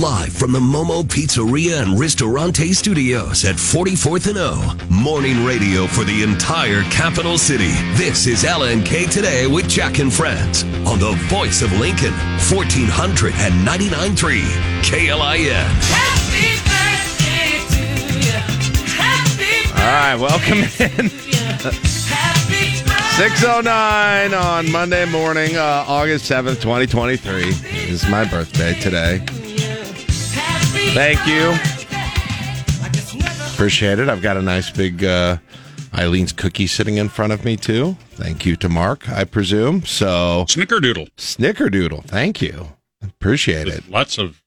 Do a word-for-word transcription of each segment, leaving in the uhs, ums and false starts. live from the Momo Pizzeria and Ristorante studios at forty-fourth and O. Morning radio for the entire capital city. This is L N K Today with Jack and Friends on the voice of Lincoln, fourteen ninety-nine point three K L I N. Happy birthday to you. Happy birthday. All right, welcome in. six oh nine on Monday morning, uh, August seventh, twenty twenty-three. It's my birthday today. Thank you. Appreciate it. I've got a nice big uh, Eileen's cookie sitting in front of me, too. Thank you to Mark, I presume. So Snickerdoodle. Snickerdoodle. Thank you. Appreciate There's it. Lots of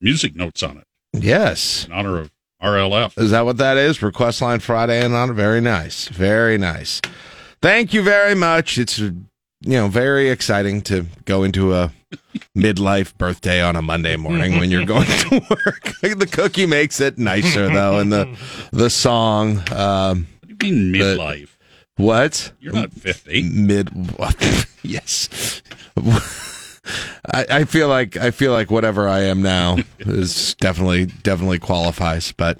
music notes on it. Yes. In honor of R L F. Is that what that is? Request Line Friday and on. Very nice. Very nice. Thank you very much. It's, you know, very exciting to go into a midlife birthday on a Monday morning when you're going to work. The cookie makes it nicer, though, and the the song. Um, what do you mean midlife? The, what? You're not fifty. Mid. Yes. I, I feel like I feel like whatever I am now is definitely definitely qualifies. But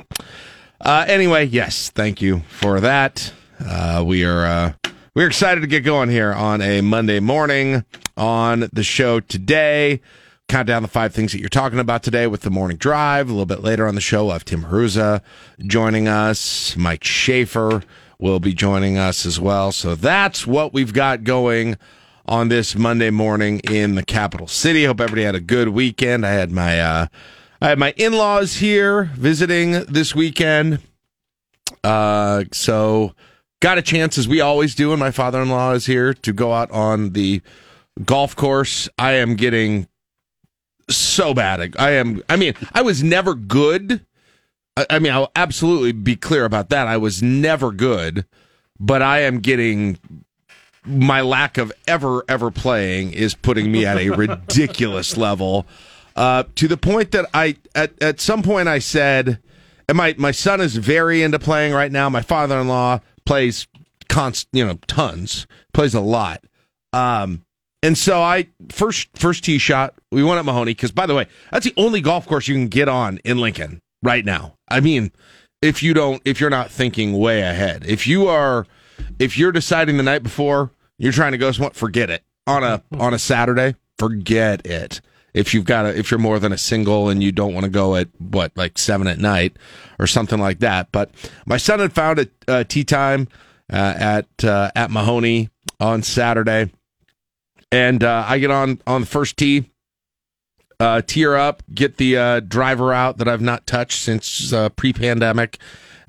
uh, anyway, yes. Thank you for that. Uh, we are uh, we're excited to get going here on a Monday morning on the show today. Count down the five things that you're talking about today with the morning drive. A little bit later on the show, we'll have Tim Haruza joining us. Mike Schaefer will be joining us as well. So that's what we've got going on this Monday morning in the capital city. Hope everybody had a good weekend. I had my uh, I had my in-laws here visiting this weekend. Uh, so. Got a chance, as we always do, and my father-in-law is here, to go out on the golf course. I am getting so bad. At, I am. I mean, I was never good. I, I mean, I'll absolutely be clear about that. I was never good, but I am getting... My lack of ever, ever playing is putting me at a ridiculous level, uh, to the point that I, at, at some point I said, and my, my son is very into playing right now, my father-in-law... plays const, you know, tons, plays a lot. Um, and so I, first first tee shot, we went at Mahoney, because, by the way, that's the only golf course you can get on in Lincoln right now. I mean, if you don't, if you're not thinking way ahead. If you are, if you're deciding the night before, you're trying to go somewhere, forget it. On a, on a Saturday, forget it. If you've got a, if you're more than a single and you don't want to go at what, like seven at night or something like that. But my son had found a, a tee time uh, at uh, at Mahoney on Saturday, and uh, I get on on the first tee, uh, tee her up, get the uh, driver out that I've not touched since uh, pre-pandemic.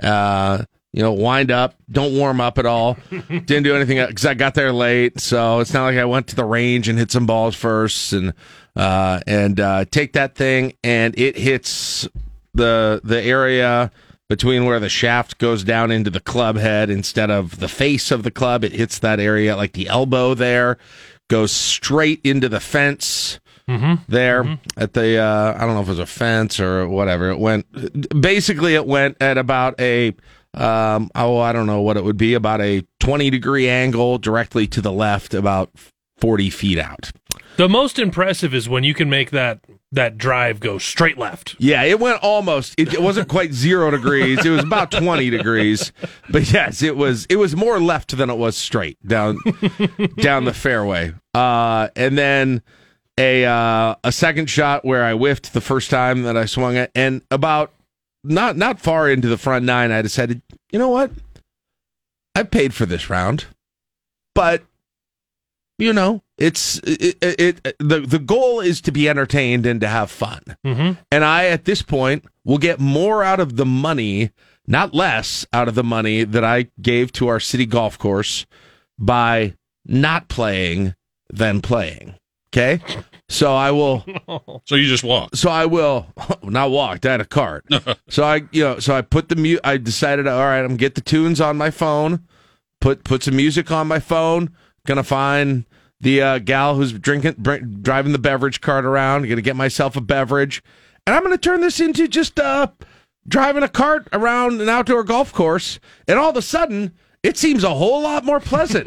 Uh, you know, wind up, don't warm up at all. Didn't do anything because I got there late, so it's not like I went to the range and hit some balls first and. Uh, and uh, take that thing, and it hits the the area between where the shaft goes down into the club head instead of the face of the club. It hits that area like the elbow there, goes straight into the fence mm-hmm. there mm-hmm. at the, uh, I don't know if it was a fence or whatever. It went, basically it went at about a, um, oh, I don't know what it would be, about a twenty degree angle directly to the left, about forty feet out. The most impressive is when you can make that that drive go straight left. Yeah, it went almost. It, it wasn't quite zero degrees. It was about twenty degrees. But yes, it was. It was more left than it was straight down down the fairway. Uh, and then a uh, a second shot where I whiffed the first time that I swung it, and about not not far into the front nine, I decided, you know what, I paid for this round, but. You know, it's it, it, it the the goal is to be entertained and to have fun. Mm-hmm. And I, at this point, will get more out of the money, not less out of the money that I gave to our city golf course by not playing than playing. Okay, so I will. So you just walked. So I will not walked. I had a cart. so I, you know, so I put the mu- I decided, all right, I'm gonna get the tunes on my phone. Put put some music on my phone. Gonna find the uh, gal who's drinking, br- driving the beverage cart around. Gonna get myself a beverage, and I'm gonna turn this into just uh, driving a cart around an outdoor golf course. And all of a sudden, it seems a whole lot more pleasant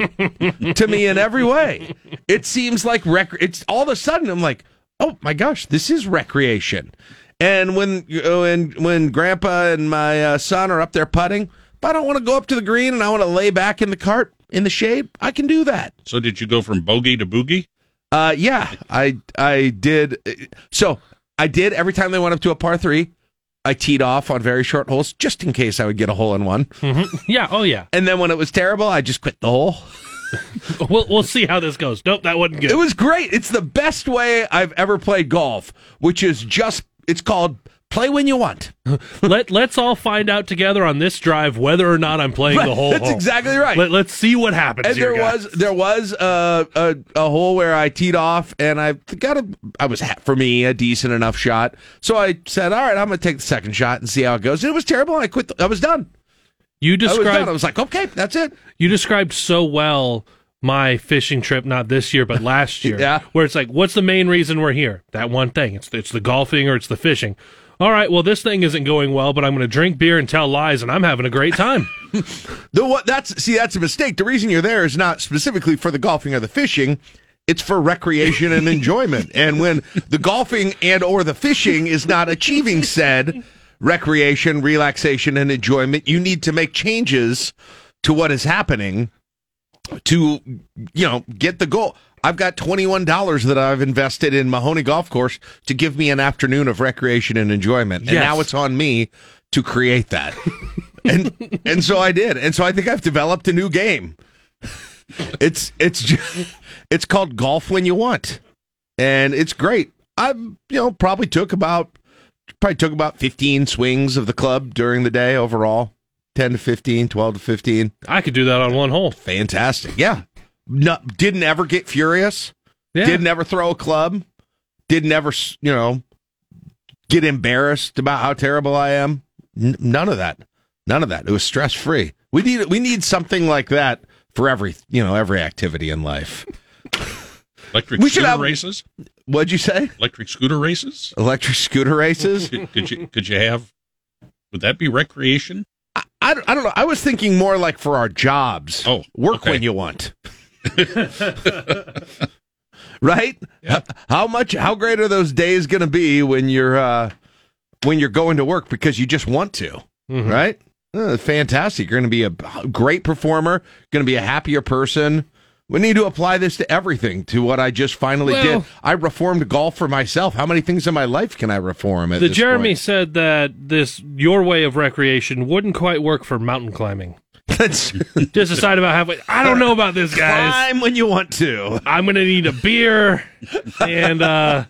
to me in every way. It seems like rec- it's all of a sudden I'm like, oh my gosh, this is recreation. And when when when Grandpa and my uh, son are up there putting, if I don't want to go up to the green and I want to lay back in the cart in the shade, I can do that. So did you go from bogey to boogie? Uh, yeah, I I did. So I did every time they went up to a par three. I teed off on very short holes just in case I would get a hole in one. Mm-hmm. Yeah, oh yeah. And then when it was terrible, I just quit the hole. we'll we'll see how this goes. Nope, that wasn't good. It was great. It's the best way I've ever played golf, which is just it's called play when you want. Let let's all find out together on this drive whether or not I'm playing right, the whole. That's hole. exactly right. Let, let's see what happens. And here, there guys. was there was a, a a hole where I teed off and I got a I was for me a decent enough shot, so I said, all right, I'm going to take the second shot and see how it goes. And it was terrible. And I quit. The, I was done. You described. I was, done. I was like, okay, that's it. You described so well my fishing trip, not this year, but last year. Yeah. Where it's like, what's the main reason we're here? That one thing. It's it's the golfing or it's the fishing. All right, well, this thing isn't going well, but I'm going to drink beer and tell lies, and I'm having a great time. the what? That's see, that's a mistake. The reason you're there is not specifically for the golfing or the fishing; it's for recreation and enjoyment. And when the golfing and or the fishing is not achieving said recreation, relaxation, and enjoyment, you need to make changes to what is happening to, you know, get the goal. I've got twenty-one dollars that I've invested in Mahoney Golf Course to give me an afternoon of recreation and enjoyment. And yes. Now it's on me to create that. and and so I did. And so I think I've developed a new game. It's it's just, it's called Golf When You Want. And it's great. I you know probably took about probably took about fifteen swings of the club during the day overall. ten to fifteen, twelve to fifteen. I could do that on one hole. Fantastic. Yeah. No, didn't ever get furious, yeah. Didn't ever throw a club, didn't ever, you know, get embarrassed about how terrible I am. N- none of that. None of that. It was stress-free. We need we need something like that for every, you know, every activity in life. Electric we scooter have, races? What'd you say? Electric scooter races? Electric scooter races? could, could you could you have, would that be recreation? I, I, don't, I don't know. I was thinking more like for our jobs. Oh, work okay. When you want. Right? Yeah. How much? How great are those days going to be when you're uh, when you're going to work because you just want to? Mm-hmm. Right? Uh, fantastic! You're going to be a great performer. Going to be a happier person. We need to apply this to everything. To what I just finally well, did, I reformed golf for myself. How many things in my life can I reform? At the this Jeremy point? Said that this your way of recreation wouldn't quite work for mountain climbing. Just decide about halfway. I don't know about this, guys. Climb when you want to. I'm going to need a beer, and uh,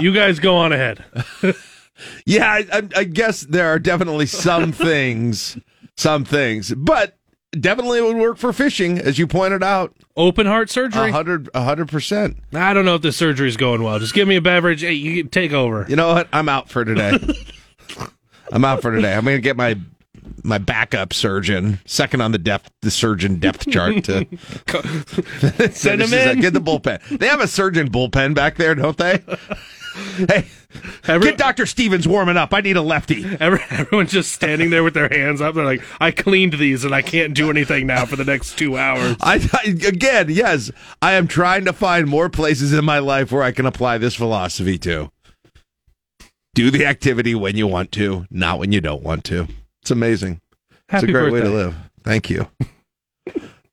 you guys go on ahead. Yeah, I, I guess there are definitely some things, some things, but definitely it would work for fishing, as you pointed out. Open heart surgery. one hundred percent. one hundred percent. I don't know if the surgery's going well. Just give me a beverage. Hey, you take over. You know what? I'm out for today. I'm out for today. I'm going to get my... my backup surgeon, second on the depth, the surgeon depth chart to send him in. Get the bullpen. They have a surgeon bullpen back there, don't they? Hey, every, get Doctor Stevens warming up. I need a lefty. Every, everyone's just standing there with their hands up. They're like, I cleaned these and I can't do anything now for the next two hours. I, I, again, yes, I am trying to find more places in my life where I can apply this philosophy to. Do the activity when you want to, not when you don't want to. It's amazing. Happy it's a great birthday. Way to live. Thank you.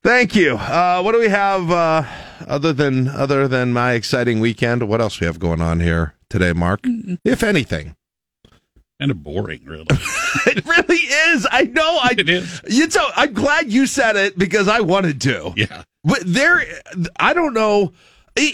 Thank you. Uh, what do we have uh, other than other than my exciting weekend? What else we have going on here today, Mark? Mm-mm. If anything. Kind of boring, really. It really is. I know. I, it is. It's a, I'm glad you said it because I wanted to. Yeah. But there, I don't know.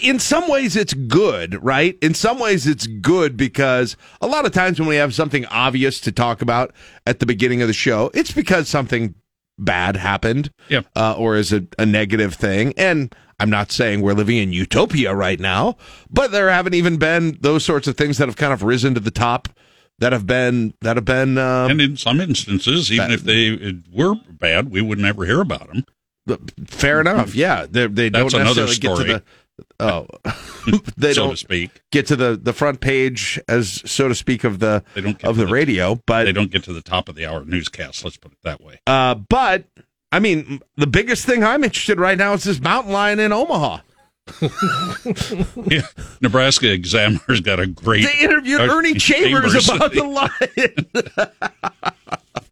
In some ways, it's good, right? In some ways, it's good because a lot of times when we have something obvious to talk about at the beginning of the show, it's because something bad happened, yep. uh, or is a, a negative thing. And I'm not saying we're living in utopia right now, but there haven't even been those sorts of things that have kind of risen to the top that have been that have been. Um, and in some instances, even bad. If they were bad, we would never hear about them. Fair enough. Yeah, they, they don't necessarily story. Get to the. Oh, they so don't to speak. Get to the, the front page, as so to speak, of the of the, the radio, but they don't get to the top of the hour newscast. Let's put it that way. Uh, but I mean, the biggest thing I'm interested in right now is this mountain lion in Omaha. Yeah, Nebraska Examiner's got a great. They interviewed uh, Ernie Chambers, Chambers about the lion.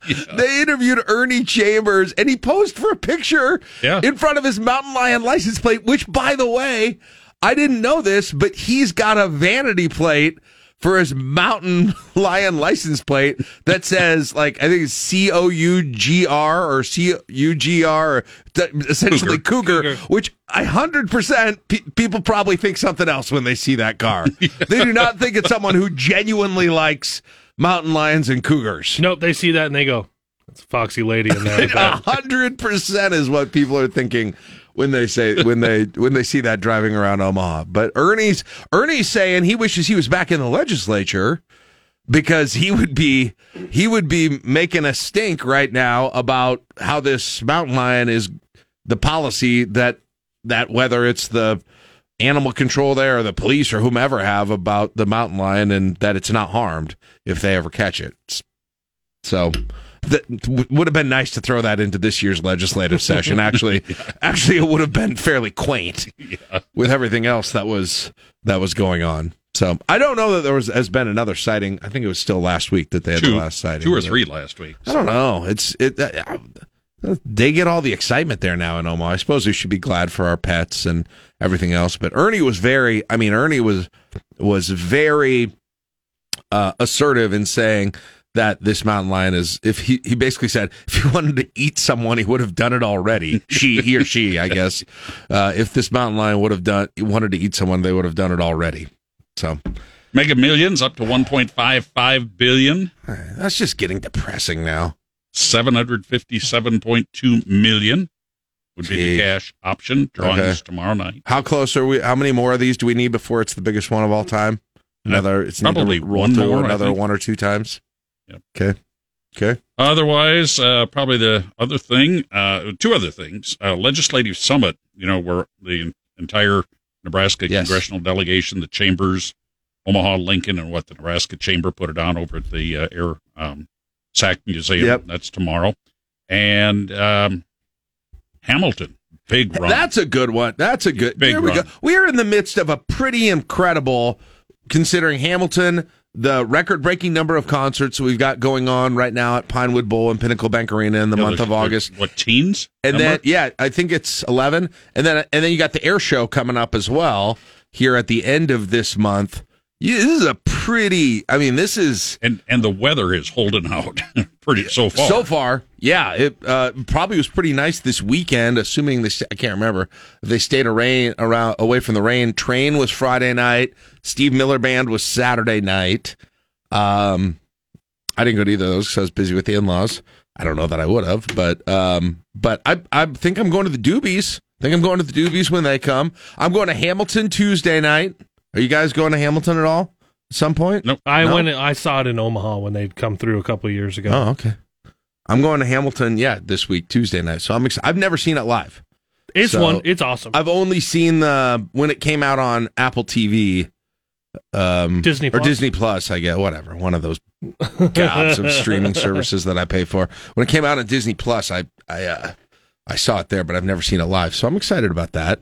Yeah. They interviewed Ernie Chambers, and he posed for a picture yeah. in front of his mountain lion license plate, which, by the way, I didn't know this, but he's got a vanity plate for his mountain lion license plate that says, like, I think it's C O U G R or C U G R, or essentially cougar, cougar, cougar. Which one hundred percent pe- people probably think something else when they see that car. Yeah. They do not think it's someone who genuinely likes mountain lions and cougars. Nope, they see that and they go, that's a foxy lady in there. one hundred percent is what people are thinking when they say when they when they see that driving around Omaha. But Ernie's Ernie's saying he wishes he was back in the legislature because he would be he would be making a stink right now about how this mountain lion is the policy that that whether it's the animal control there or the police or whomever have about the mountain lion and that it's not harmed if they ever catch it. So that w- would have been nice to throw that into this year's legislative session. Actually, yeah. actually it would have been fairly quaint yeah. with everything else that was, that was going on. So I don't know that there was, has been another sighting. I think it was still last week that they had two, the last sighting. Two or three last week. So. I don't know. It's it. Uh, They get all the excitement there now in Omaha. I suppose we should be glad for our pets and everything else. But Ernie was very, I mean, Ernie was was very uh, assertive in saying that this mountain lion is, if he, he basically said, if he wanted to eat someone, he would have done it already. She, he or she, I guess. Uh, if this mountain lion would have done wanted to eat someone, they would have done it already. So. Mega Millions up to one point five five billion dollars. All right, that's just getting depressing now. seven hundred fifty-seven point two million would be Gee. the cash option. Drawings okay. tomorrow night. How close are we? How many more of these do we need before it's the biggest one of all time? Another, it's probably one more, another one or two times. Yep. Okay. Okay. Otherwise, uh, probably the other thing, uh, two other things. Uh, legislative summit, you know, where the entire Nebraska yes. congressional delegation, the chambers, Omaha, Lincoln, and what the Nebraska chamber put it on over at the uh, air. Um, Sack Museum, yep. that's tomorrow. And um, Hamilton, big run. That's a good one. That's a good big we run. Go. We are in the midst of a pretty incredible, considering Hamilton, the record-breaking number of concerts we've got going on right now at Pinewood Bowl and Pinnacle Bank Arena in the yeah, month of August. What, teens? And number? then, yeah, I think it's eleven. And then, and then you got the air show coming up as well here at the end of this month. Yeah, this is a pretty, I mean, this is... And and the weather is holding out pretty so far. So far, yeah. It uh, probably was pretty nice this weekend, assuming they, I can't remember, they stayed a rain, around, away from the rain. Train was Friday night. Steve Miller Band was Saturday night. Um, I didn't go to either of those because I was busy with the in-laws. I don't know that I would have, but um, but I, I think I'm going to the Doobies. I think I'm going to the Doobies when they come. I'm going to Hamilton Tuesday night. Are you guys going to Hamilton at all at some point? Nope. I no. went. I saw it in Omaha when they'd come through a couple of years ago. Oh, okay. I'm going to Hamilton, yeah, this week, Tuesday night. So I'm excited. I've never seen it live. It's so one. It's awesome. I've only seen the when it came out on Apple T V, um, Disney Plus. or Disney Plus. I guess whatever one of those gods of streaming services that I pay for. When it came out on Disney Plus, I I uh, I saw it there, but I've never seen it live. So I'm excited about that.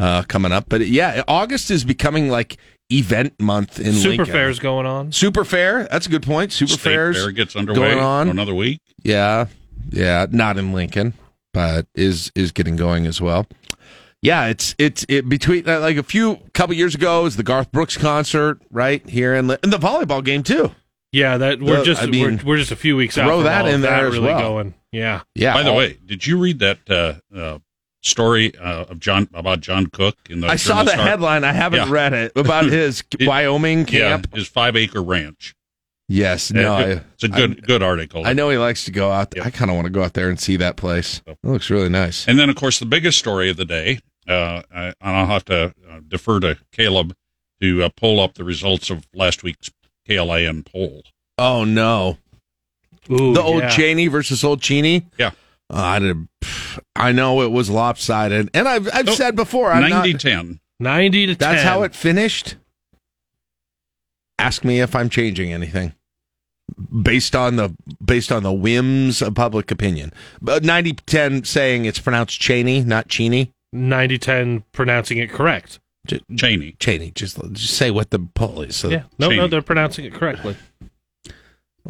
Uh, coming up, but yeah, August is becoming like event month in Lincoln. Super fair's going on. Super fair, that's a good point. Super State fair's fair gets underway going on another week. Yeah, yeah, not in Lincoln, but is is getting going as well. Yeah, it's it's it between like a few couple years ago is the Garth Brooks concert right here in Lincoln, and the volleyball game too. Yeah, that we're the, just I mean, we're, we're just a few weeks throw out. Throw that in there that as really well. Going. Yeah, yeah. By the all, way, did you read that? Uh, uh, Story uh, of John about John Cook. In the I saw the Star. headline. I haven't yeah. read it about his it, Wyoming camp, yeah, his five acre ranch. Yes, no, it, I, it's a good I, good article. I know he likes to go out. There. Yep. I kind of want to go out there and see that place. It looks really nice. And then, of course, the biggest story of the day. Uh, I, and I'll have to uh, defer to Caleb to uh, pull up the results of last week's K L I N poll. Oh no, Ooh, the old yeah. Cheney versus old Cheney. Yeah. Uh, I did, I know it was lopsided, and I've I've oh, said before I'm ninety ten ninety to ten That's how it finished. Ask me if I'm changing anything based on the based on the whims of public opinion. But ninety ten saying it's pronounced Cheney, not Cheney. ninety ten pronouncing it correct. J- Cheney. Cheney. Just, just say what the poll is. So. Yeah. No, Cheney. No, they're pronouncing it correctly.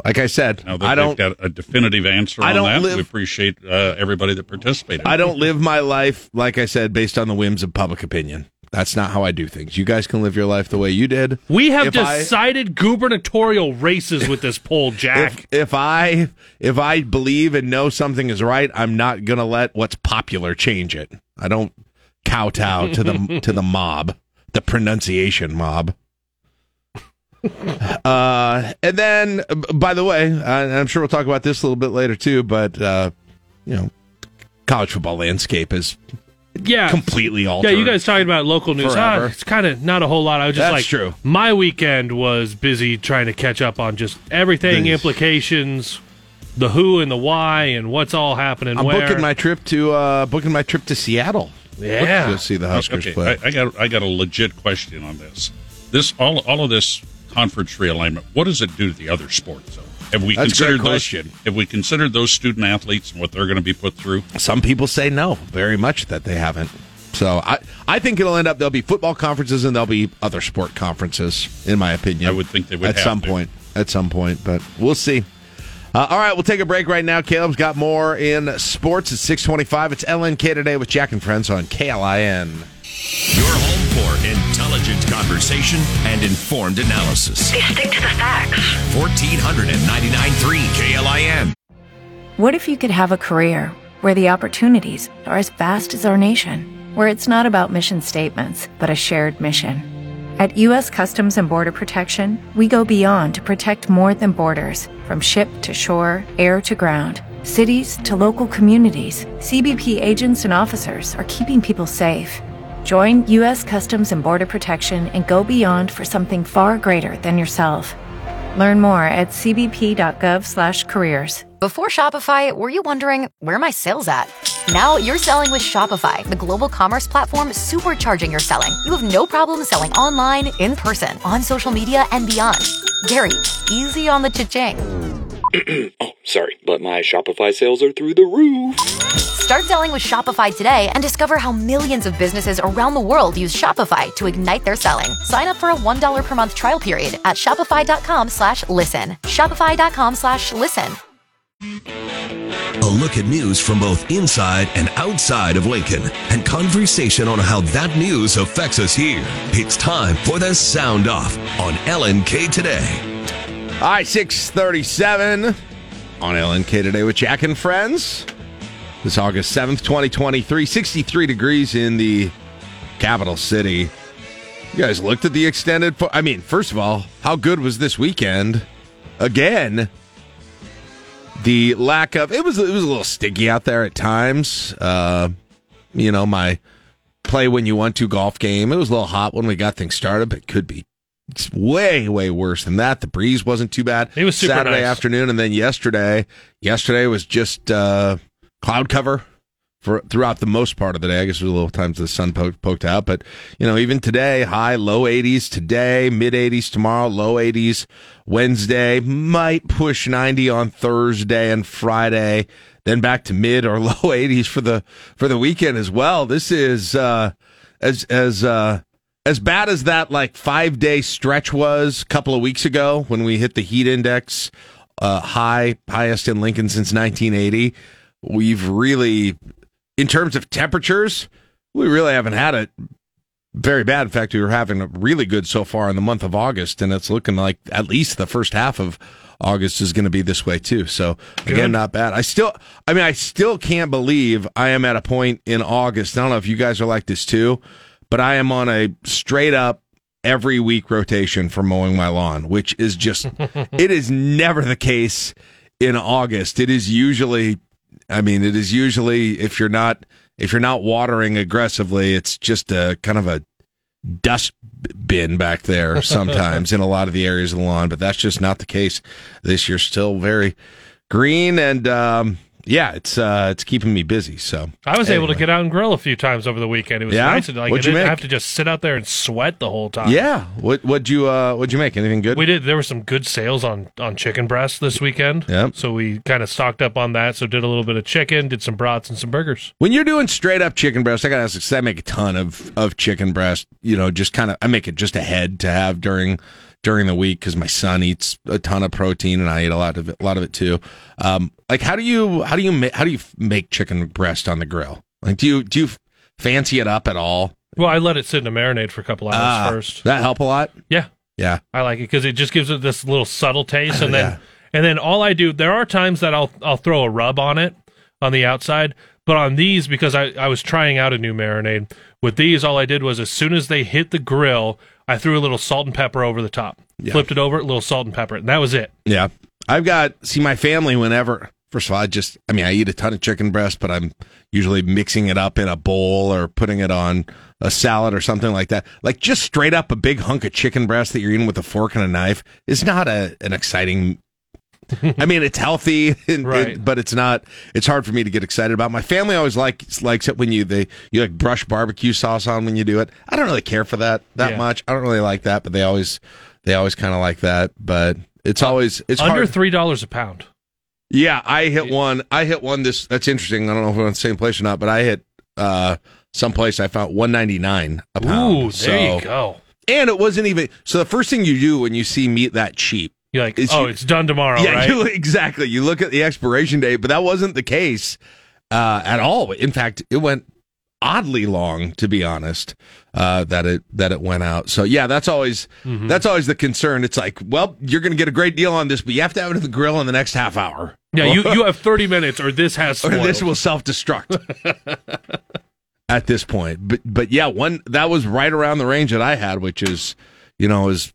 Like I said, now that I don't got a definitive answer I on that. Live, we appreciate uh, everybody that participated. I don't live my life, like I said, based on the whims of public opinion. That's not how I do things. You guys can live your life the way you did. We have if decided I, gubernatorial races with this poll, Jack. If, if I if I believe and know something is right, I'm not going to let what's popular change it. I don't kowtow to the to the mob, the pronunciation mob. Uh, and then, by the way, I, I'm sure we'll talk about this a little bit later too, but uh, you know, college football landscape is yeah completely altered. Yeah, you guys talking about local news? Huh, it's kind of not a whole lot. I was just That's like, true. My weekend was busy trying to catch up on just everything, this. Implications, the who and the why, and what's all happening. I'm where. booking my trip to uh, booking my trip to Seattle. Yeah, to go see the Huskers okay, play. I, I got I got a legit question on this. This all all of this. Conference realignment. What does it do to the other sports? Though? Have we That's considered those? Have we considered those student athletes and what they're going to be put through? Some people say no, very much that they haven't. So I, I think it'll end up there'll be football conferences and there'll be other sport conferences. In my opinion, I would think they would at have some to. point. At some point, but we'll see. Uh, all right, we'll take a break right now. Caleb's got more in sports at six twenty-five. It's L N K Today with Jack and Friends on K L I N. Your home for intelligent conversation and informed analysis. They stick to the facts. fourteen ninety-nine point three K L I N. What if you could have a career where the opportunities are as vast as our nation, where it's not about mission statements, but a shared mission? At U S Customs and Border Protection, we go beyond to protect more than borders. From ship to shore, air to ground, cities to local communities, C B P agents and officers are keeping people safe. Join U S Customs and Border Protection and go beyond for something far greater than yourself. Learn more at c b p dot gov slash careers. Before Shopify, were you wondering, where are my sales at? Now you're selling with Shopify, the global commerce platform supercharging your selling. You have no problem selling online, in person, on social media, and beyond. Gary, easy on the cha-ching. Oh, sorry, but my Shopify sales are through the roof. Start selling with Shopify today and discover how millions of businesses around the world use Shopify to ignite their selling. Sign up for a one dollar per month trial period at shopify dot com slash listen. Shopify dot com slash listen. A look at news from both inside and outside of Lincoln, and conversation on how that news affects us here. It's time for the Sound Off on L N K Today. All right, six thirty-seven on L N K Today with Jack and Friends. This August seventh, twenty twenty-three, sixty-three degrees in the capital city. You guys looked at the extended... Fo- I mean, first of all, how good was this weekend? Again, the lack of... It was, it was a little sticky out there at times. Uh, you know, my play when you want to golf game. It was a little hot when we got things started, but it could be it's way, way worse than that. The breeze wasn't too bad. It was super Saturday nice. afternoon, and then yesterday. Yesterday was just... Uh, cloud cover for throughout the most part of the day. I guess there was a little times the sun po- poked out, but you know, even today, high, low eighties today, mid eighties tomorrow, low eighties Wednesday, might push ninety on Thursday and Friday, then back to mid or low eighties for the for the weekend as well. This is uh, as as uh, as bad as that like five day stretch was a couple of weeks ago when we hit the heat index uh, high highest in Lincoln since nineteen eighty. We've really, in terms of temperatures, we really haven't had it very bad. In fact, we were having it really good so far in the month of August, and it's looking like at least the first half of August is going to be this way too. So again, good. Not bad. I still, I mean, I still can't believe I am at a point in August. I don't know if you guys are like this too, but I am on a straight up every week rotation for mowing my lawn, which is just, it is never the case in August. It is usually. I mean, it is usually if you're not if you're not watering aggressively, it's just a kind of a dust bin back there sometimes in a lot of the areas of the lawn. But that's just not the case this year. Still very green, and um, yeah, it's uh, it's keeping me busy. So I was anyway. able to get out and grill a few times over the weekend. It was yeah? nice, and like I didn't have to just sit out there and sweat the whole time. Yeah. What what'd you uh, what'd you make? Anything good? We did. There were some good sales on on chicken breast this weekend. Yeah. So we kind of stocked up on that. So did a little bit of chicken, did some brats and some burgers. When you're doing straight up chicken breast, I gotta ask, because I make a ton of of chicken breast. You know, just kind of I make it just a head to have during. during the week, because my son eats a ton of protein and I eat a lot of it, a lot of it too. Um, like how do you how do you ma- how do you make chicken breast on the grill? Like do you do you fancy it up at all? Well, I let it sit in a marinade for a couple hours uh, first. That help a lot. Yeah, yeah, I like it because it just gives it this little subtle taste, and then yeah. and then all I do. There are times that I'll I'll throw a rub on it on the outside, but on these because I I was trying out a new marinade with these. All I did was as soon as they hit the grill, I threw a little salt and pepper over the top, yeah. flipped it over, a little salt and pepper, and that was it. Yeah. I've got, see, my family, whenever, first of all, I just, I mean, I eat a ton of chicken breast, but I'm usually mixing it up in a bowl or putting it on a salad or something like that. Like just straight up a big hunk of chicken breast that you're eating with a fork and a knife is not a, an exciting, I mean, it's healthy, and, right. and, but it's not, it's hard for me to get excited about. My family always likes, likes it when you, they, you like brush barbecue sauce on when you do it. I don't really care for that that yeah. much. I don't really like that, but they always, they always kind of like that, but it's always, it's Under hard. three dollars a pound. Yeah. I hit one, I hit one this, that's interesting. I don't know if we're in the same place or not, but I hit, uh, someplace I found one ninety-nine a pound. Ooh, there so, you go. And it wasn't even, so the first thing you do when you see meat that cheap, you're like, it's, oh, you, it's done tomorrow, yeah, right? You, exactly. You look at the expiration date, but that wasn't the case uh, at all. In fact, it went oddly long, to be honest, uh, that it that it went out. So, yeah, that's always mm-hmm. that's always the concern. It's like, well, you're going to get a great deal on this, but you have to have it at the grill in the next half hour. Yeah, you, you have thirty minutes, or this has spoiled. Or this will self-destruct at this point. But, but yeah, one that was right around the range that I had, which is... You know, is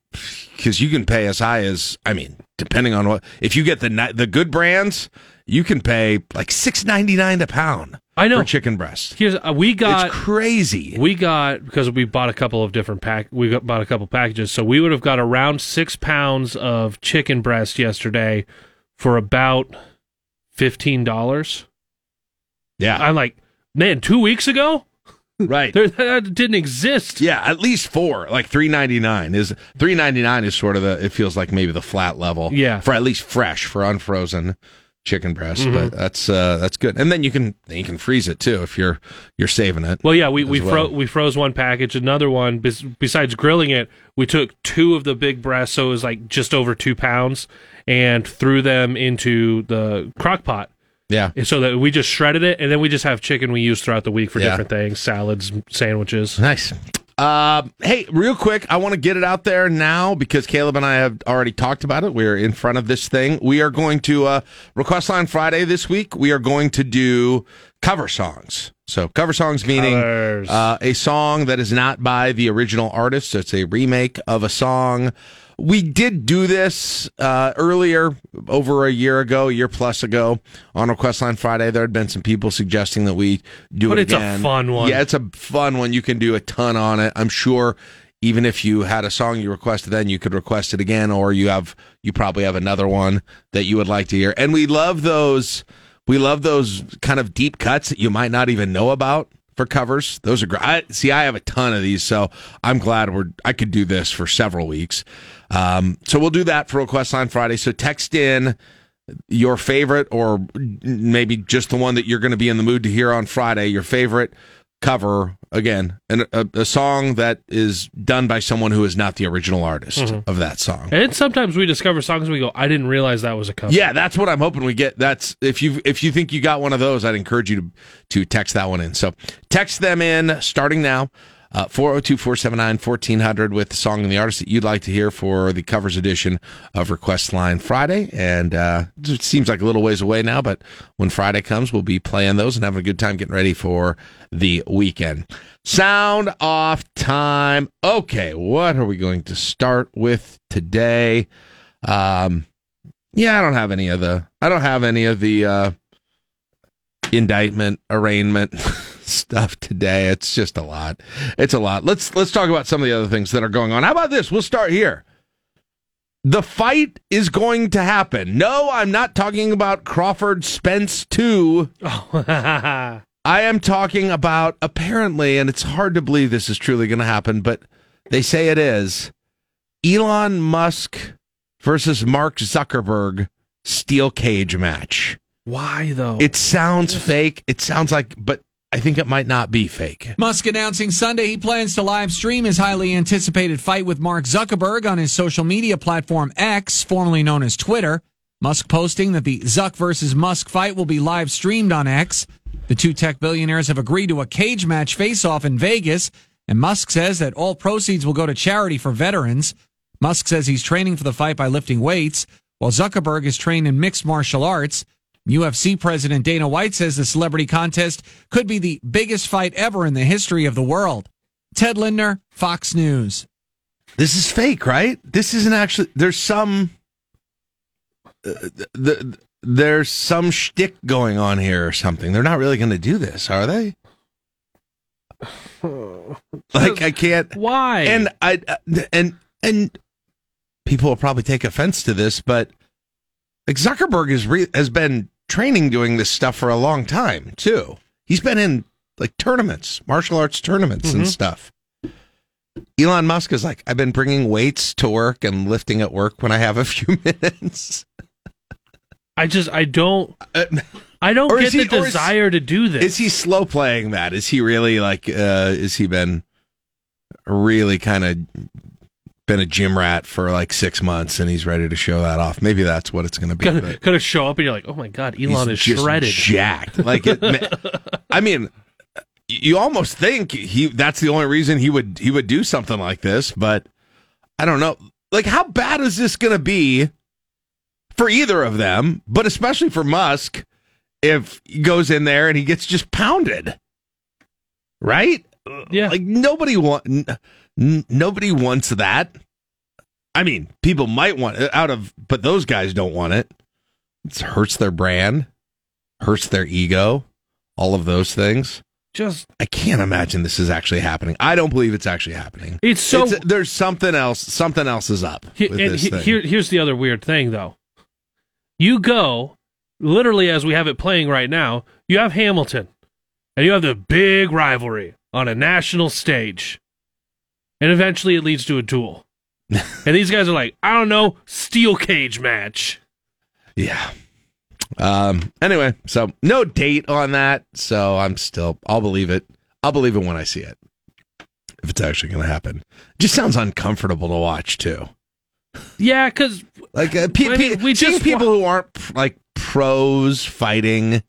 because you can pay as high as, I mean, depending on what, if you get the the good brands, you can pay like six ninety-nine a pound. I know. For chicken breast. Here's uh, we got it's crazy. We got because we bought a couple of different pack. We got, bought a couple packages, so we would have got around six pounds of chicken breast yesterday for about fifteen dollars. Yeah, I'm like, man, two weeks ago. Right, there, that didn't exist. Yeah, at least four, like three ninety nine is three ninety nine is sort of the. It feels like maybe the flat level. Yeah, for at least fresh, for unfrozen chicken breast. Mm-hmm. But that's uh, that's good. And then you can you can freeze it too if you're you're saving it. Well, yeah, we we, well. fro- we froze one package, another one. Be- besides grilling it, we took two of the big breasts, so it was like just over two pounds, and threw them into the crock pot. Yeah. So that we just shredded it, and then we just have chicken we use throughout the week for yeah. different things, salads, sandwiches. Nice. Uh, hey, real quick, I want to get it out there now because Caleb and I have already talked about it. We're in front of this thing. We are going to, uh, Request Line Friday this week, we are going to do cover songs. So cover songs meaning uh, a song that is not by the original artist. So it's a remake of a song. We did do this uh, earlier, over a year ago, a year plus ago, on Request Line Friday. There had been some people suggesting that we do but it again. But it's a fun one. Yeah, it's a fun one. You can do a ton on it. I'm sure even if you had a song you requested then, you could request it again, or you have you probably have another one that you would like to hear. And we love those, we love those kind of deep cuts that you might not even know about. For covers, those are great. I, see, I have a ton of these, so I'm glad we're. I could do this for several weeks. Um, so we'll do that for Request Line Friday. So text in your favorite, or maybe just the one that you're going to be in the mood to hear on Friday. Your favorite cover, again, and a, a song that is done by someone who is not the original artist mm-hmm. of that song. And sometimes we discover songs and we go, I didn't realize that was a cover. Yeah, that's what I'm hoping we get. That's if you if you think you got one of those, I'd encourage you to to text that one in. So text them in starting now, uh, four oh two, four seven nine, fourteen hundred with the song and the artist that you'd like to hear for the covers edition of Request Line Friday. And uh, it seems like a little ways away now, but when Friday comes, we'll be playing those and having a good time getting ready for the weekend. Sound off time. Okay, what are we going to start with today? Um, yeah, I don't have any of the I don't have any of the uh, indictment, arraignment stuff today. It's just a lot. It's a lot. Let's let's talk about some of the other things that are going on. How about this? We'll start here. The fight is going to happen. No, I'm not talking about Crawford Spence two. I am talking about, apparently, and it's hard to believe this is truly going to happen, but they say it is, Elon Musk versus Mark Zuckerberg steel cage match. Why, though? It sounds fake. It sounds like, but I think it might not be fake. Musk announcing Sunday he plans to live stream his highly anticipated fight with Mark Zuckerberg on his social media platform X, formerly known as Twitter. Musk posting that the Zuck versus Musk fight will be live streamed on X. The two tech billionaires have agreed to a cage match face-off in Vegas, and Musk says that all proceeds will go to charity for veterans. Musk says he's training for the fight by lifting weights, while Zuckerberg is trained in mixed martial arts. U F C president Dana White says the celebrity contest could be the biggest fight ever in the history of the world. Ted Lindner, Fox News. This is fake, right? This isn't actually. There's some. Uh, the, the, there's some shtick going on here or something. They're not really going to do this, are they? Like, I can't. Why? And I and and people will probably take offense to this, but like Zuckerberg is re- has been training doing this stuff for a long time, too. He's been in, like, tournaments, martial arts tournaments mm-hmm. and stuff. Elon Musk is like, I've been bringing weights to work and lifting at work when I have a few minutes. I just, I don't, uh, I don't get he, the desire is, to do this. Is he slow playing that? Is he really, like, uh, is he been really kind of... been a gym rat for like six months and he's ready to show that off. Maybe that's what it's going to be. Gonna, gonna show up and you're like, oh my God, Elon is just shredded, jacked. Like, it, man, I mean, you almost think he that's the only reason he would he would do something like this. But I don't know. Like, how bad is this going to be for either of them? But especially for Musk, if he goes in there and he gets just pounded, right? Yeah. Like nobody want. N- nobody wants that. I mean, people might want it out of, but those guys don't want it. It hurts their brand, hurts their ego, all of those things. Just, I can't imagine this is actually happening. I don't believe it's actually happening. It's so it's, there's something else. Something else is up. He, with this he, thing. Here, here's the other weird thing, though. You go literally as we have it playing right now. You have Hamilton, and you have the big rivalry on a national stage. And eventually it leads to a duel. And these guys are like, I don't know, steel cage match. Yeah. Um. Anyway, so no date on that. So I'm still, I'll believe it. I'll believe it when I see it. If it's actually going to happen. It just sounds uncomfortable to watch, too. Yeah, because. Like, uh, pe- I mean, we seeing just people wa- who aren't, like, pros fighting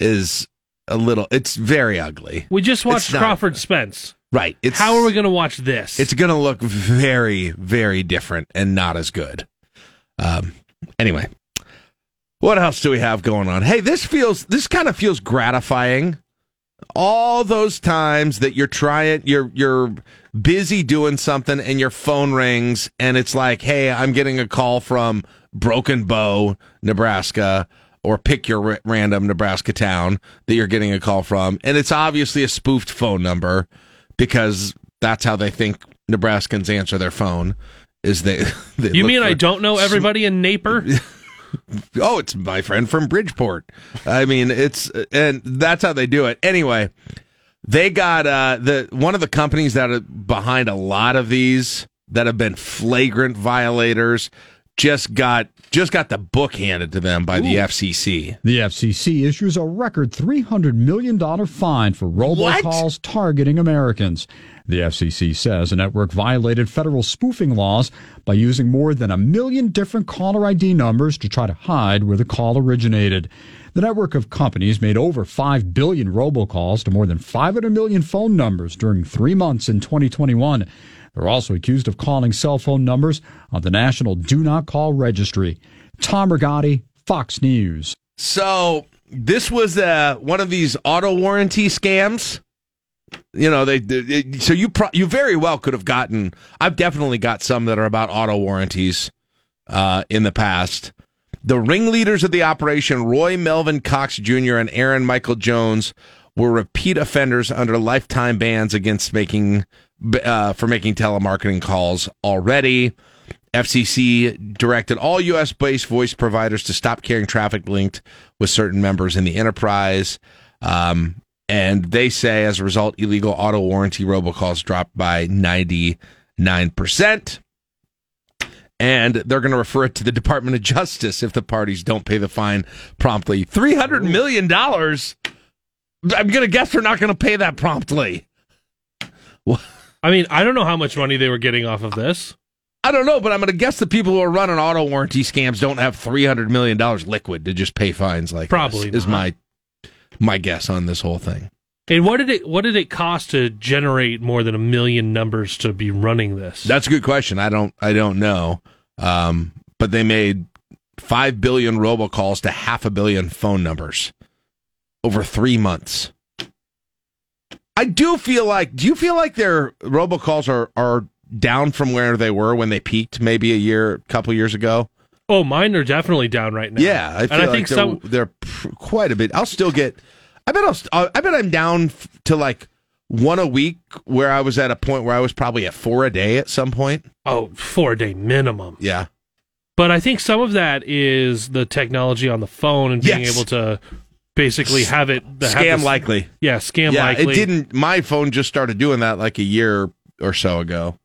is a little, it's very ugly. We just watched not, Crawford Spence. Right. It's, how are we going to watch this? It's going to look very, very different and not as good. Um, anyway, what else do we have going on? Hey, this feels this kind of feels gratifying. All those times that you're trying, you're you're busy doing something, and your phone rings, and it's like, hey, I'm getting a call from Broken Bow, Nebraska. Or pick your random Nebraska town that you're getting a call from. And it's obviously a spoofed phone number because that's how they think Nebraskans answer their phone. Is they? they you mean I don't know everybody sm- in Napier? Oh, it's my friend from Bridgeport. I mean, it's and that's how they do it. Anyway, they got uh, the one of the companies that are behind a lot of these that have been flagrant violators. Just got just got the book handed to them by Ooh. the F C C. The F C C issues a record three hundred million dollars fine for robocalls targeting Americans. The F C C says the network violated federal spoofing laws by using more than a million different caller I D numbers to try to hide where the call originated. The network of companies made over five billion robocalls to more than five hundred million phone numbers during three months in twenty twenty-one. They're also accused of calling cell phone numbers on the National Do Not Call Registry. Tom Rigotti, Fox News. So this was uh, one of these auto warranty scams. You know, they, they so you pro- you very well could have gotten. I've definitely got some that are about auto warranties uh, in the past. The ringleaders of the operation, Roy Melvin Cox Junior and Aaron Michael Jones, were repeat offenders under lifetime bans against making. Uh, for making telemarketing calls already. F C C directed all U S-based voice providers to stop carrying traffic linked with certain members in the enterprise. Um, and they say, as a result, illegal auto warranty robocalls dropped by ninety-nine percent. And they're going to refer it to the Department of Justice if the parties don't pay the fine promptly. three hundred million dollars? I'm going to guess they're not going to pay that promptly. Well, I mean, I don't know how much money they were getting off of this. I don't know, but I'm going to guess the people who are running auto warranty scams don't have three hundred million dollars liquid to just pay fines like Probably this, is my my guess on this whole thing. And what did it what did it cost to generate more than a million numbers to be running this? That's a good question. I don't I don't know. Um, but they made five billion robocalls to half a billion phone numbers over three months. I do feel like do you feel like their robocalls are, are down from where they were when they peaked maybe a year, a couple years ago? Oh, mine are definitely down right now. Yeah, I feel and I like think they're, some... they're pr- quite a bit. I'll still get. I bet I'll. St- I bet I'm down f- to like one a week, where I was at a point where I was probably at four a day at some point. Oh, four a day minimum. Yeah, but I think some of that is the technology on the phone and being yes. able to basically have it the, scam have this, likely. Yeah, scam yeah, likely. It didn't. My phone just started doing that like a year or so ago.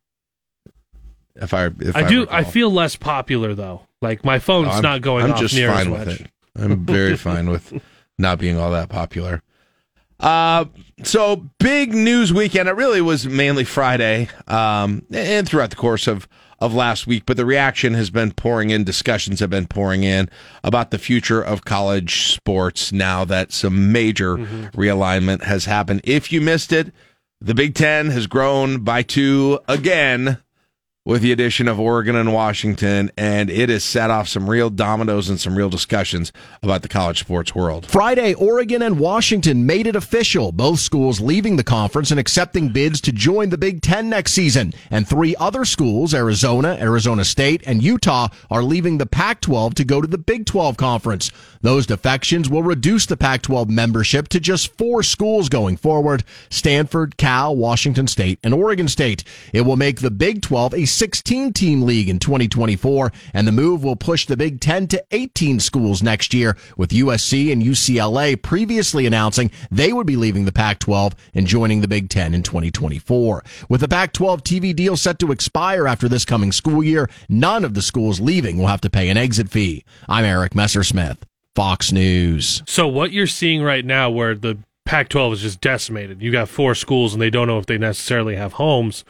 If I, if I, I do, recall. I feel less popular though. Like my phone's no, not going I'm off just near fine as much. With it. I'm very fine with not being all that popular. Uh, so big news weekend. It really was mainly Friday, um, and throughout the course of, of last week. But the reaction has been pouring in. Discussions have been pouring in about the future of college sports now that some major mm-hmm. realignment has happened. If you missed it, the Big Ten has grown by two again, with the addition of Oregon and Washington, and it has set off some real dominoes and some real discussions about the college sports world. Friday, Oregon and Washington made it official, both schools leaving the conference and accepting bids to join the Big Ten next season. And three other schools, Arizona, Arizona State, and Utah, are leaving the Pac twelve to go to the Big twelve conference. Those defections will reduce the Pac twelve membership to just four schools going forward: Stanford, Cal, Washington State, and Oregon State. It will make the Big twelve a sixteen-team league in twenty twenty-four, and the move will push the Big Ten to eighteen schools next year, with U S C and U C L A previously announcing they would be leaving the Pac twelve and joining the Big Ten in twenty twenty-four. With the Pac twelve T V deal set to expire after this coming school year, none of the schools leaving will have to pay an exit fee. I'm Eric Messersmith, Fox News. So what you're seeing right now, where the Pac twelve is just decimated, you got four schools and they don't know if they necessarily have homes.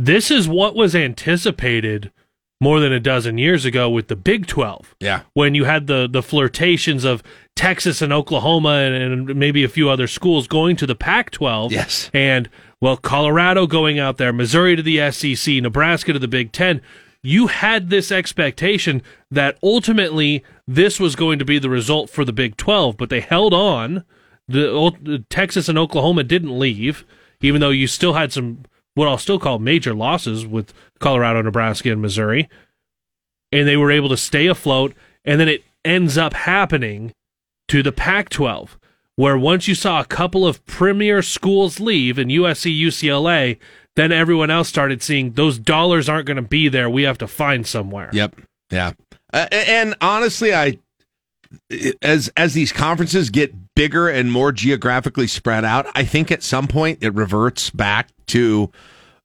This is what was anticipated more than a dozen years ago with the Big twelve. Yeah. When you had the, the flirtations of Texas and Oklahoma and, and maybe a few other schools going to the Pac twelve. Yes. And, well, Colorado going out there, Missouri to the S E C, Nebraska to the Big Ten. You had this expectation that ultimately this was going to be the result for the Big twelve, but they held on. The Texas and Oklahoma didn't leave, even though you still had some what I'll still call major losses with Colorado, Nebraska, and Missouri. And they were able to stay afloat, and then it ends up happening to the Pac twelve, where once you saw a couple of premier schools leave in U S C, U C L A, then everyone else started seeing those dollars aren't going to be there. We have to find somewhere. Yep. Yeah. Uh, and honestly, I as as these conferences get bigger and more geographically spread out, I think at some point it reverts back to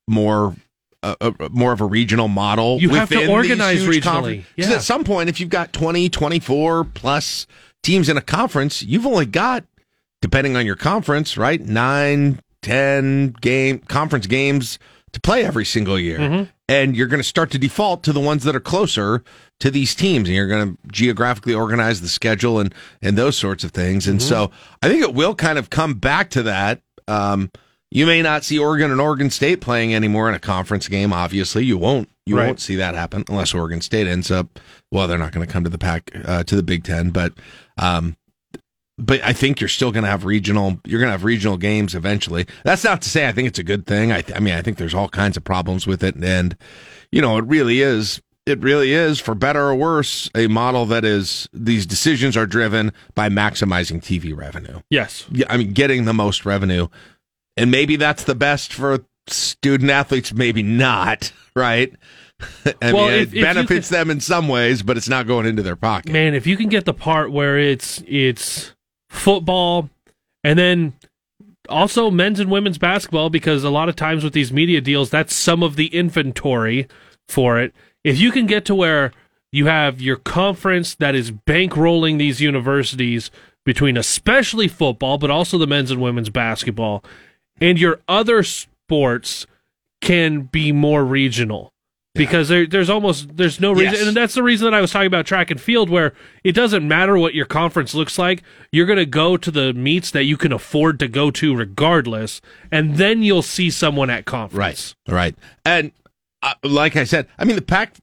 more uh, uh, more of a regional model. You have to organize regionally. Yeah. At some point, if you've got twenty, twenty-four plus teams in a conference, you've only got, depending on your conference, right, nine, ten game conference games to play every single year. Mm-hmm. And you're going to start to default to the ones that are closer to these teams, and you're going to geographically organize the schedule and, and those sorts of things. And mm-hmm. so I think it will kind of come back to that. Um, you may not see Oregon and Oregon State playing anymore in a conference game. Obviously, you won't. You right. won't see that happen unless Oregon State ends up. Well, they're not going to come to the pack uh, to the Big Ten, but um, but I think you're still going to have regional. You're going to have regional games eventually. That's not to say I think it's a good thing. I, th- I mean, I think there's all kinds of problems with it, and, and you know, it really is. It really is, for better or worse, a model that is, these decisions are driven by maximizing T V revenue. Yes. Yeah, I mean, getting the most revenue. And maybe that's the best for student athletes, maybe not, right? I well, mean, if, it if benefits can, them in some ways, but it's not going into their pocket. Man, if you can get the part where it's it's football and then also men's and women's basketball, because a lot of times with these media deals, that's some of the inventory for it. If you can get to where you have your conference that is bankrolling these universities between especially football, but also the men's and women's basketball, and your other sports can be more regional. Because there, there's almost there's no reason, yes. and that's the reason that I was talking about track and field, where it doesn't matter what your conference looks like. You're going to go to the meets that you can afford to go to, regardless, and then you'll see someone at conference. Right, right. And uh, like I said, I mean the Pac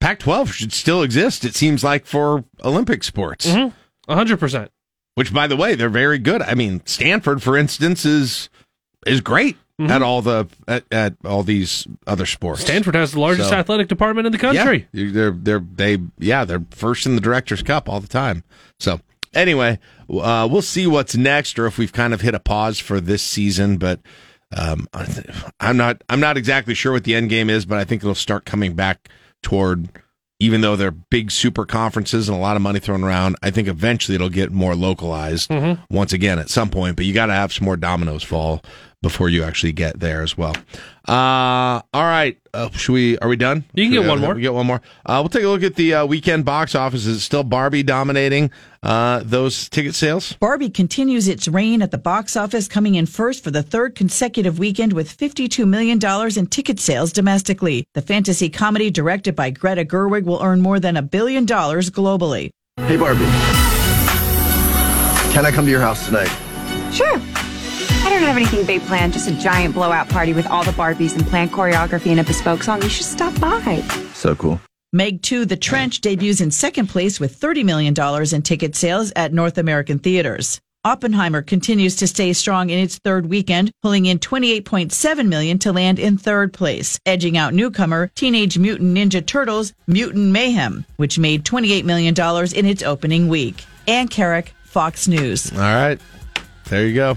Pac twelve should still exist. It seems like for Olympic sports, a hundred percent. Which, by the way, they're very good. I mean, Stanford, for instance, is is great. Mm-hmm. At all the at, at all these other sports, Stanford has the largest so, athletic department in the country. Yeah, they're they're they yeah they're first in the Director's Cup all the time. So anyway, uh, we'll see what's next, or if we've kind of hit a pause for this season. But um, I'm not I'm not exactly sure what the end game is, but I think it'll start coming back toward. Even though they're big super conferences and a lot of money thrown around, I think eventually it'll get more localized mm-hmm. once again at some point. But you got to have some more dominoes fall before you actually get there as well. Uh, all right, uh, should we? Are we done? You can get, we, one uh, we get one more. Get one more. We'll take a look at the uh, weekend box office. Is it still Barbie dominating uh, those ticket sales? Barbie continues its reign at the box office, coming in first for the third consecutive weekend with fifty-two million dollars in ticket sales domestically. The fantasy comedy directed by Greta Gerwig will earn more than a billion dollars globally. Hey, Barbie. Can I come to your house tonight? Sure. I don't have anything big planned, just a giant blowout party with all the Barbies and planned choreography and a bespoke song. You should stop by. So cool. Meg two The Trench debuts in second place with thirty million dollars in ticket sales at North American theaters. Oppenheimer continues to stay strong in its third weekend, pulling in twenty-eight point seven million dollars to land in third place, edging out newcomer Teenage Mutant Ninja Turtles Mutant Mayhem, which made twenty-eight million dollars in its opening week. Ann Carrick, Fox News. All right. There you go.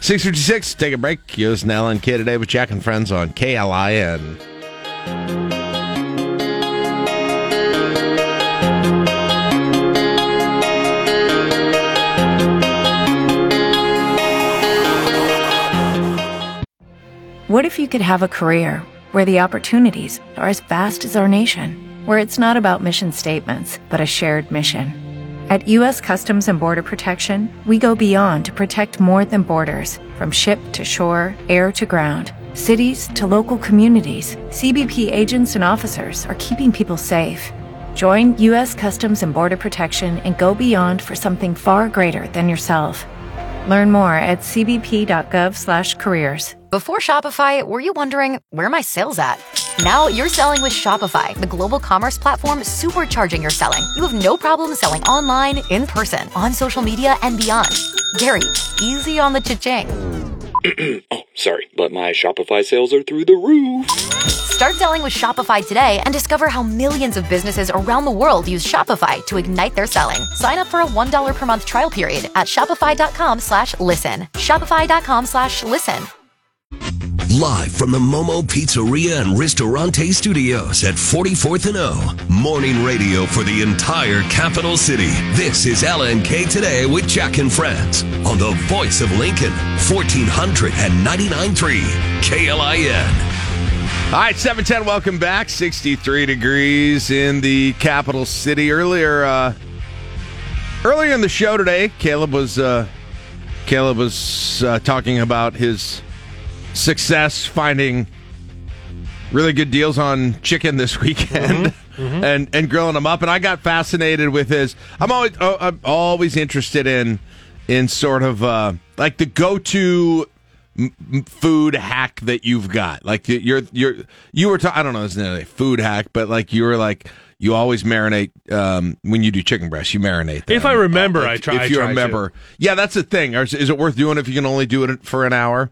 six fifty-six, take a break. You're listening to L N K Today with Jack and Friends on K L I N. What if you could have a career where the opportunities are as vast as our nation, where it's not about mission statements, but a shared mission? At U S Customs and Border Protection, we go beyond to protect more than borders. From ship to shore, air to ground, cities to local communities, C B P agents and officers are keeping people safe. Join U S Customs and Border Protection and go beyond for something far greater than yourself. Learn more at c b p dot gov slash careers. Before Shopify, were you wondering, where are my sales at? Now you're selling with Shopify, the global commerce platform supercharging your selling. You have no problem selling online, in person, on social media, and beyond. Gary, easy on the cha-ching. Oh, sorry, but my Shopify sales are through the roof. Start selling with Shopify today and discover how millions of businesses around the world use Shopify to ignite their selling. Sign up for a one dollar per month trial period at shopify dot com slash listen. shopify dot com slash listen. Live from the Momo Pizzeria and Ristorante Studios at forty-fourth and O. Morning radio for the entire capital city. This is L N K Today with Jack and Friends on the voice of Lincoln, fourteen ninety-nine point three K L I N. All right, seven ten, welcome back. sixty-three degrees in the capital city. Earlier uh, earlier in the show today, Caleb was, uh, Caleb was uh, talking about his success finding really good deals on chicken this weekend mm-hmm, mm-hmm. and and grilling them up, and I got fascinated with his. I'm always oh, I'm always interested in in sort of uh, like the go-to m- food hack that you've got. Like you're you're you were ta- I don't know, isn't it a food hack? But like you were like you always marinate um, when you do chicken breasts. You marinate them. If I remember, uh, if, I try. If you try remember, to. Yeah, that's the thing. Is, is it worth doing if you can only do it for an hour?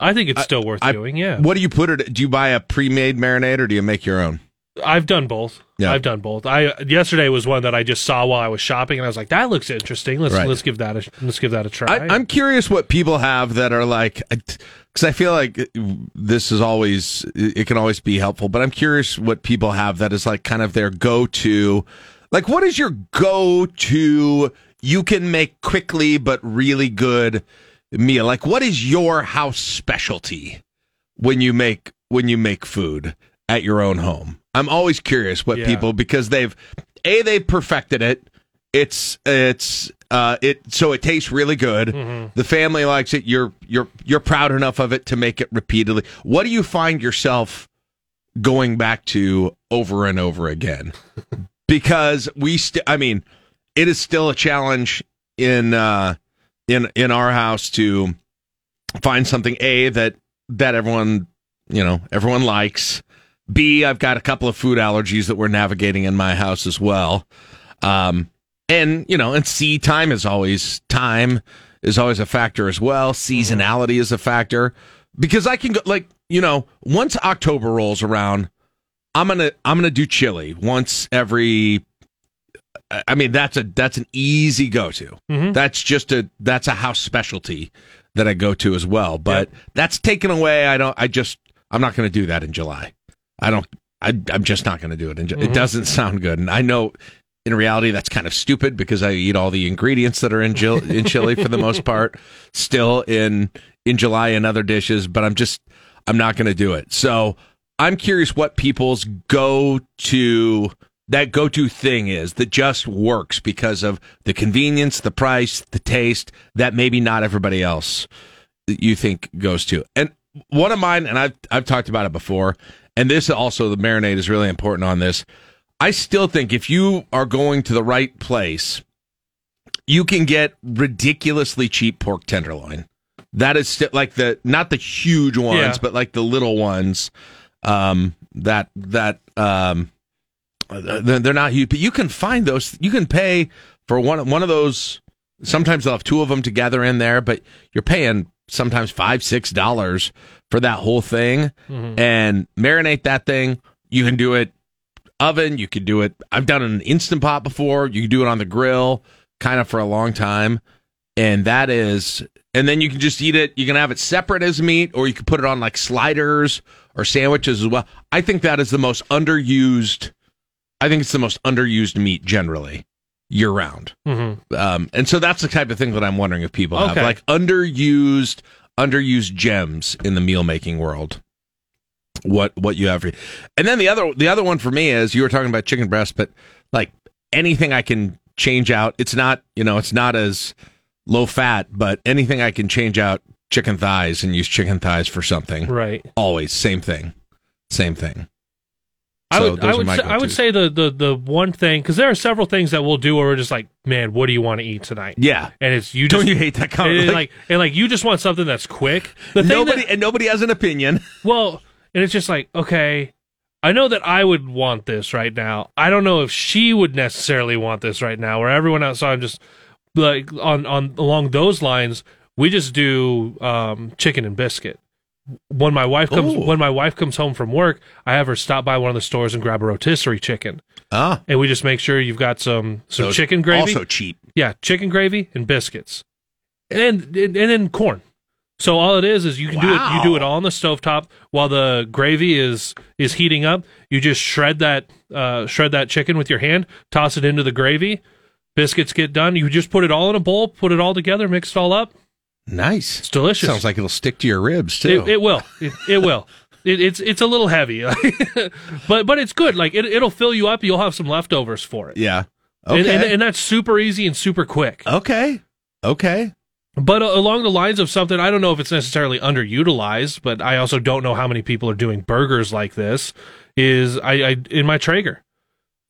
I think it's still I, worth I, doing, yeah. What do you put it? Do you buy a pre-made marinade or do you make your own? I've done both. Yeah. I've done both. I yesterday was one that I just saw while I was shopping, and I was like, "That looks interesting. Let's right. let's give that a let's give that a try." I, I'm curious what people have that are like, because I feel like this is always it can always be helpful. But I'm curious what people have that is like kind of their go-to. Like, what is your go-to? You can make quickly but really good meal. Like, what is your house specialty when you make when you make food at your own home? I'm always curious what yeah. people, because they've, A, they've perfected it. It's, it's, uh, it, so it tastes really good. Mm-hmm. The family likes it. You're, you're, you're proud enough of it to make it repeatedly. What do you find yourself going back to over and over again? Because we, st- I mean, it is still a challenge in, uh, in, in our house to find something, A, that, that everyone, you know, everyone likes. B, I've got a couple of food allergies that we're navigating in my house as well. Um, and, you know, and C, time is always, time is always a factor as well. Seasonality is a factor. Because I can go, like, you know, once October rolls around, I'm going to, I'm going to do chili once every, I mean, that's a, that's an easy go-to. Mm-hmm. That's just a, that's a house specialty that I go to as well. But yep. that's taken away. I don't, I just, I'm not going to do that in July. I don't. I, I'm just not going to do it. It mm-hmm. doesn't sound good, and I know in reality that's kind of stupid because I eat all the ingredients that are in gil- in chili for the most part. Still in in July and other dishes, but I'm just I'm not going to do it. So I'm curious what people's go to that go to thing is that just works because of the convenience, the price, the taste that maybe not everybody else you think goes to. And one of mine, and I've I've talked about it before. And this also, the marinade is really important on this. I still think if you are going to the right place, you can get ridiculously cheap pork tenderloin. That is st- like the, not the huge ones, yeah. but like the little ones um, that, that um, they're not huge. But you can find those, you can pay for one, one of those. Sometimes they'll have two of them together in there, but you're paying sometimes five, six dollars for that whole thing, mm-hmm. and marinate that thing. You can do it oven. You can do it. I've done an Instant Pot before. You can do it on the grill, kind of for a long time, and that is. And then you can just eat it. You can have it separate as meat, or you can put it on like sliders or sandwiches as well. I think that is the most underused. I think it's the most underused meat generally. Year round, mm-hmm. um, and so that's the type of thing that I'm wondering if people okay. have like underused, underused gems in the meal making world. What what you have, for you. And then the other the other one for me is you were talking about chicken breast, but like anything I can change out, it's not you know it's not as low fat, but anything I can change out chicken thighs and use chicken thighs for something, right? Always same thing, same thing. So I would, I would, say, I would say the, the, the one thing, because there are several things that we'll do where we're just like, man, what do you want to eat tonight? Yeah. And it's, you just, don't you hate that comment? And, and, like, and like, you just want something that's quick. The thing nobody, that, and nobody has an opinion. Well, and it's just like, okay, I know that I would want this right now. I don't know if she would necessarily want this right now, or everyone else. So I'm just like, on, on along those lines, we just do um, chicken and biscuit. When my wife comes Ooh. when my wife comes home from work, I have her stop by one of the stores and grab a rotisserie chicken. Ah. And we just make sure you've got some, some so chicken gravy. Also cheap. Yeah, chicken gravy and biscuits. And and, and then corn. So all it is is you can wow. do it you do it all on the stovetop while the gravy is is heating up. You just shred that uh, shred that chicken with your hand, toss it into the gravy, biscuits get done. You just put it all in a bowl, put it all together, mix it all up. Nice. It's delicious. Sounds like it'll stick to your ribs too. It, it will. It, it will. It, it's it's a little heavy, but but it's good. Like it it'll fill you up. You'll have some leftovers for it. Yeah. Okay. And, and, and that's super easy and super quick. Okay. Okay. But uh, along the lines of something, I don't know if it's necessarily underutilized, but I also don't know how many people are doing burgers like this. Is I, I in my Traeger.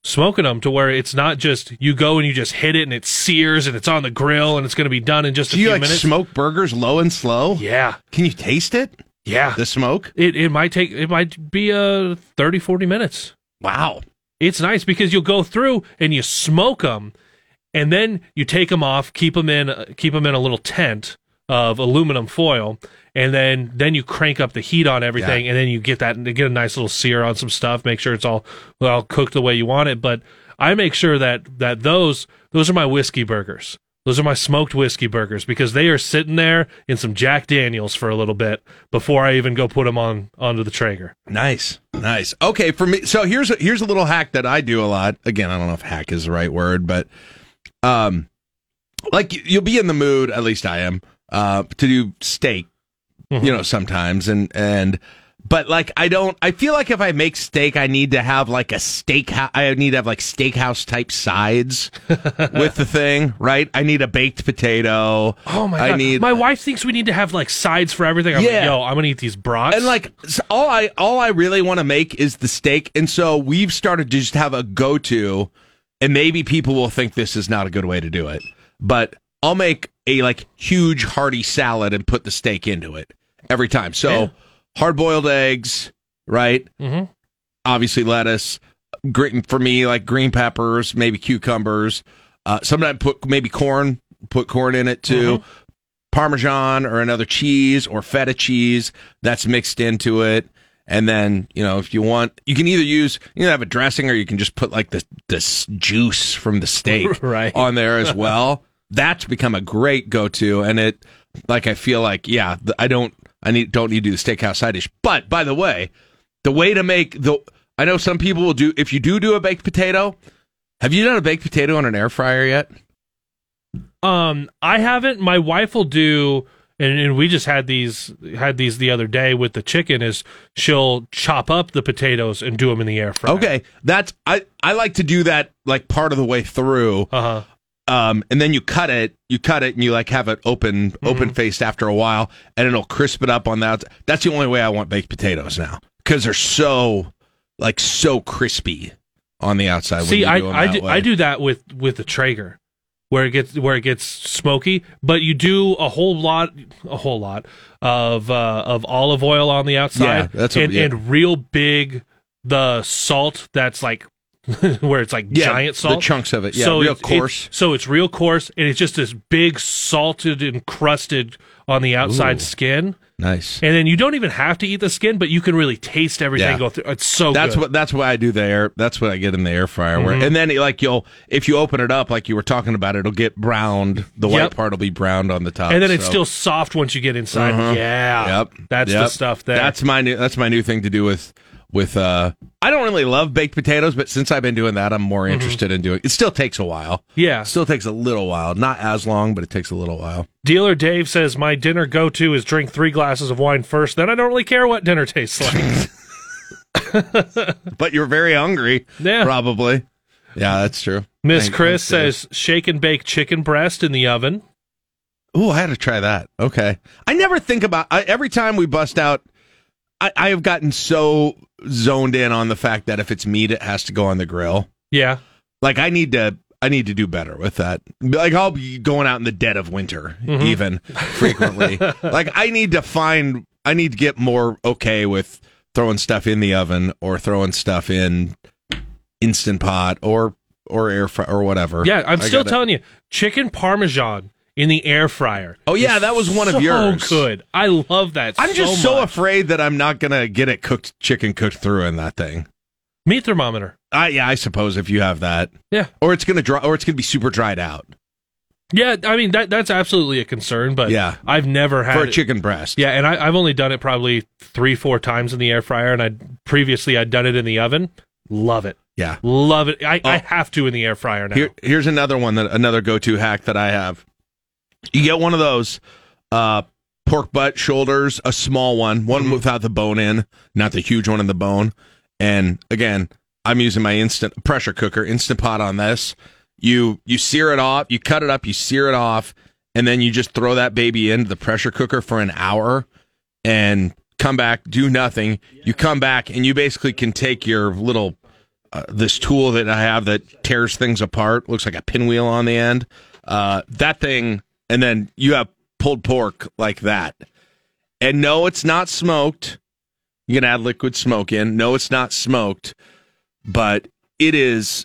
Smoking them to where it's not just you go and you just hit it and it sears and it's on the grill and it's going to be done in just Do a few like minutes. Do you smoke burgers low and slow? Yeah. Can you taste it? Yeah. The smoke? It it might take, it might be uh, thirty, forty minutes. Wow. It's nice because you'll go through and you smoke them and then you take them off, keep them in, keep them in a little tent of aluminum foil, and then, then you crank up the heat on everything, yeah. and then you get that get a nice little sear on some stuff. Make sure it's all well cooked the way you want it. But I make sure that that those those are my whiskey burgers. Those are my smoked whiskey burgers because they are sitting there in some Jack Daniels for a little bit before I even go put them on onto the Traeger. Nice, nice. Okay, for me, so here's a, here's a little hack that I do a lot. Again, I don't know if hack is the right word, but um, like you'll be in the mood, at least I am, uh, to do steak. Mm-hmm. You know, sometimes and and. But like I don't, I feel like if I make steak, I need to have like a steak. I need to have like steakhouse type sides with the thing, right? I need a baked potato. Oh my I god! Need, my wife thinks we need to have like sides for everything. I'm yeah. like, yo, I'm gonna eat these brats. And like so all I all I really want to make is the steak, and so we've started to just have a go to, and maybe people will think this is not a good way to do it, but I'll make a like huge hearty salad and put the steak into it every time. So. Yeah. Hard-boiled eggs, right? Mm-hmm. Obviously lettuce. Green, for me, like green peppers, maybe cucumbers. Uh, sometimes put maybe corn. Put corn in it, too. Mm-hmm. Parmesan or another cheese or feta cheese. That's mixed into it. And then, you know, if you want, you can either use, you know, have a dressing or you can just put, like, the this juice from the steak right. on there as well. That's become a great go-to. And it, like, I feel like, yeah, I don't. I need don't need to do the steakhouse side dish. But, by the way, the way to make the... I know some people will do... If you do do a baked potato, have you done a baked potato on an air fryer yet? Um, I haven't. My wife will do... And, and we just had these had these the other day with the chicken, is she'll chop up the potatoes and do them in the air fryer. Okay. That's... I, I like to do that, like, part of the way through. Uh-huh. Um, and then you cut it, you cut it, and you like have it open, mm-hmm. open faced after a while, and it'll crisp it up on that. That's the only way I want baked potatoes now, because they're so, like, so crispy on the outside. See, when you do I, them I, do, I do that with with the Traeger, where it gets where it gets smoky, but you do a whole lot, a whole lot of uh, of olive oil on the outside, yeah, that's what, and, yeah. and real big the salt that's like. Where it's like yeah, giant salt. The chunks of it, yeah, so real it's, coarse. It's, so it's real coarse, and it's just this big salted and crusted on the outside Ooh, skin. Nice. And then you don't even have to eat the skin, but you can really taste everything yeah. go through. It's so that's good. What, that's what I do there. That's what I get in the air fryer. Mm-hmm. Where, and then, like, you'll if you open it up, like you were talking about, it'll get browned. The yep. white part will be browned on the top. And then so. It's still soft once you get inside. Uh-huh. Yeah. Yep. That's yep. the stuff there. That's my new, that's my new thing to do with... With uh, I don't really love baked potatoes, but since I've been doing that, I'm more interested mm-hmm. in doing it. It still takes a while. Yeah. It still takes a little while. Not as long, but it takes a little while. Dealer Dave says, my dinner go-to is drink three glasses of wine first, then I don't really care what dinner tastes like. But you're very hungry, yeah. probably. Yeah, that's true. Miss Chris says, shake and bake chicken breast in the oven. Ooh, I had to try that. Okay. I never think about I, every time we bust out, I, I have gotten so... zoned in on the fact that if it's meat, it has to go on the grill. Yeah, like I need to, I need to do better with that. Like I'll be going out in the dead of winter, mm-hmm. even frequently. Like I need to find, I need to get more okay with throwing stuff in the oven or throwing stuff in Instant Pot or or air fry or whatever. Yeah, I'm I still gotta, telling you, chicken parmesan. In the air fryer. Oh, yeah, that was one so of yours. So good. I love that I'm so I'm just so much. Afraid that I'm not going to get it cooked, chicken cooked through in that thing. Meat thermometer. Uh, yeah, I suppose if you have that. Yeah. Or it's going to dry, or it's going to be super dried out. Yeah, I mean, that that's absolutely a concern, but yeah. I've never had For a it. Chicken breast. Yeah, and I, I've only done it probably three, four times in the air fryer, and I previously I'd done it in the oven. Love it. Yeah. Love it. I, oh. I have to in the air fryer now. Here, here's another one, that another go-to hack that I have. You get one of those uh, pork butt shoulders, a small one, one mm-hmm. without the bone in, not the huge one in the bone. And again, I'm using my instant pressure cooker, Instant Pot on this. You you sear it off, you cut it up, you sear it off, and then you just throw that baby into the pressure cooker for an hour and come back, do nothing. You come back and you basically can take your little, uh, this tool that I have that tears things apart, looks like a pinwheel on the end. Uh, that thing... And then you have pulled pork like that. And no, it's not smoked. You can add liquid smoke in. No, it's not smoked. But it is,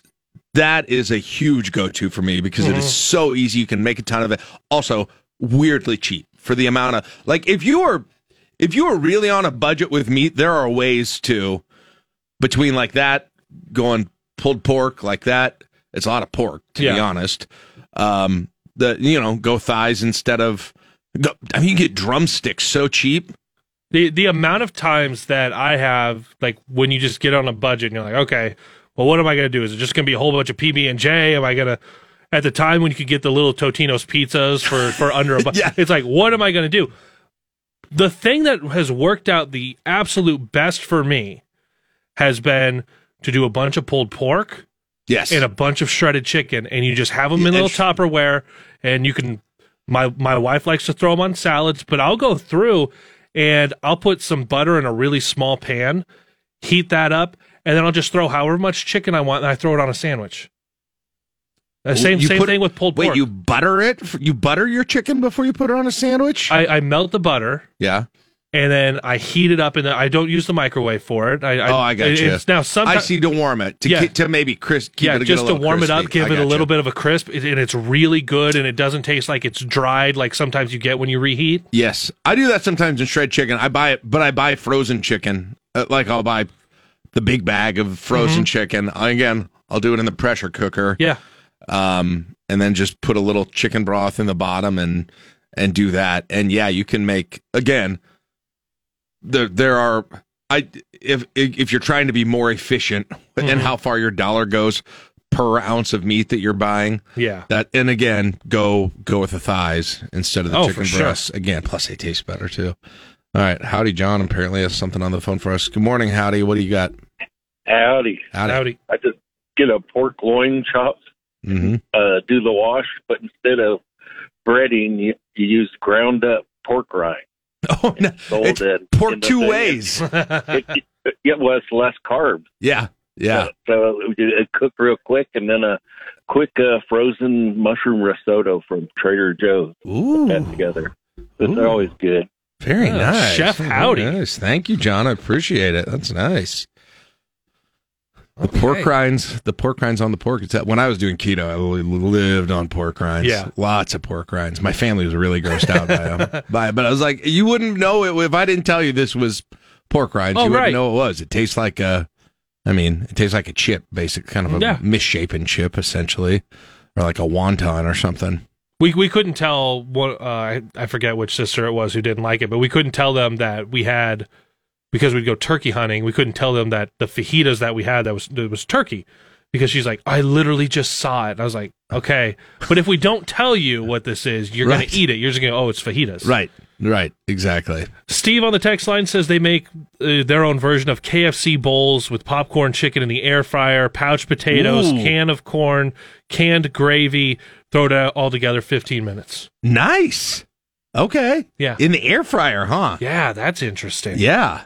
that is a huge go-to for me because mm-hmm. it is so easy. You can make a ton of it. Also, weirdly cheap. for the amount of, like, if you were if you were really on a budget with meat, there are ways to, between like that, going pulled pork like that. It's a lot of pork, to yeah. be honest. Um, the you know, go thighs instead of, I mean, you get drumsticks so cheap. The the amount of times that I have, like, when you just get on a budget and you're like, okay, well, what am I going to do? Is it just going to be a whole bunch of P B and J? Am I going to, at the time when you could get the little Totino's pizzas for, for under a buck, yeah. it's like, what am I going to do? The thing that has worked out the absolute best for me has been to do a bunch of pulled pork yes, and a bunch of shredded chicken, and you just have them in a little Tupperware, and you can, my, my wife likes to throw them on salads, but I'll go through and I'll put some butter in a really small pan, heat that up, and then I'll just throw however much chicken I want, and I throw it on a sandwich. The same you same put, thing with pulled wait, pork. Wait, you butter it? You butter your chicken before you put it on a sandwich? I, I melt the butter. Yeah. And then I heat it up, and I don't use the microwave for it. I, oh, I got it, you. It's now sometimes, I see to warm it, to, yeah, keep, to maybe crisp, keep yeah, it a, just a little to warm crispy. It up, give it a little you. bit of a crisp, and it's really good, and it doesn't taste like it's dried like sometimes you get when you reheat. Yes. I do that sometimes in shred chicken. I buy it, but I buy frozen chicken. Like, I'll buy the big bag of frozen mm-hmm. chicken. Again, I'll do it in the pressure cooker. Yeah. Um, and then just put a little chicken broth in the bottom and and do that. And, yeah, you can make, again... There, there are. I if if you're trying to be more efficient mm-hmm. in how far your dollar goes per ounce of meat that you're buying, yeah. That and again, go go with the thighs instead of the oh, chicken breasts. Sure. Again, plus they taste better too. All right, Howdy John apparently has something on the phone for us. Good morning, Howdy. What do you got? Howdy, howdy. howdy. I just get a pork loin chopped, mm-hmm. uh, do the wash, but instead of breading, you, you use ground up pork rind. Oh, no. It's in, pork in two thing. ways. It, it, it, it was less carbs. Yeah, yeah. So, so it cooked real quick, and then a quick uh, frozen mushroom risotto from Trader Joe's. Ooh, put that together. Those are always good. Very oh, nice, Chef Howdy. Very nice. Thank you, John. I appreciate it. That's nice. The okay. pork rinds, the pork rinds on the pork. It's that, when I was doing keto, I lived on pork rinds. Yeah. Lots of pork rinds. My family was really grossed out by them. by, but I was like, you wouldn't know it if I didn't tell you this was pork rinds. Oh, you right. wouldn't know it was. It tastes like a, I mean, it tastes like a chip, basic kind of a yeah. misshapen chip, essentially, or like a wonton or something. We we couldn't tell what uh, I I forget which sister it was who didn't like it, but we couldn't tell them that we had. Because we'd go turkey hunting, we couldn't tell them that the fajitas that we had, that was it was turkey. Because she's like, I literally just saw it. And I was like, okay. But if we don't tell you what this is, you're right. going to eat it. You're just going to go, oh, it's fajitas. Right, right, exactly. Steve on the text line says they make uh, their own version of K F C bowls with popcorn chicken in the air fryer, pouch potatoes, Ooh. can of corn, canned gravy, throw it all together fifteen minutes. Nice. Okay. Yeah. In the air fryer, huh? Yeah, that's interesting. Yeah.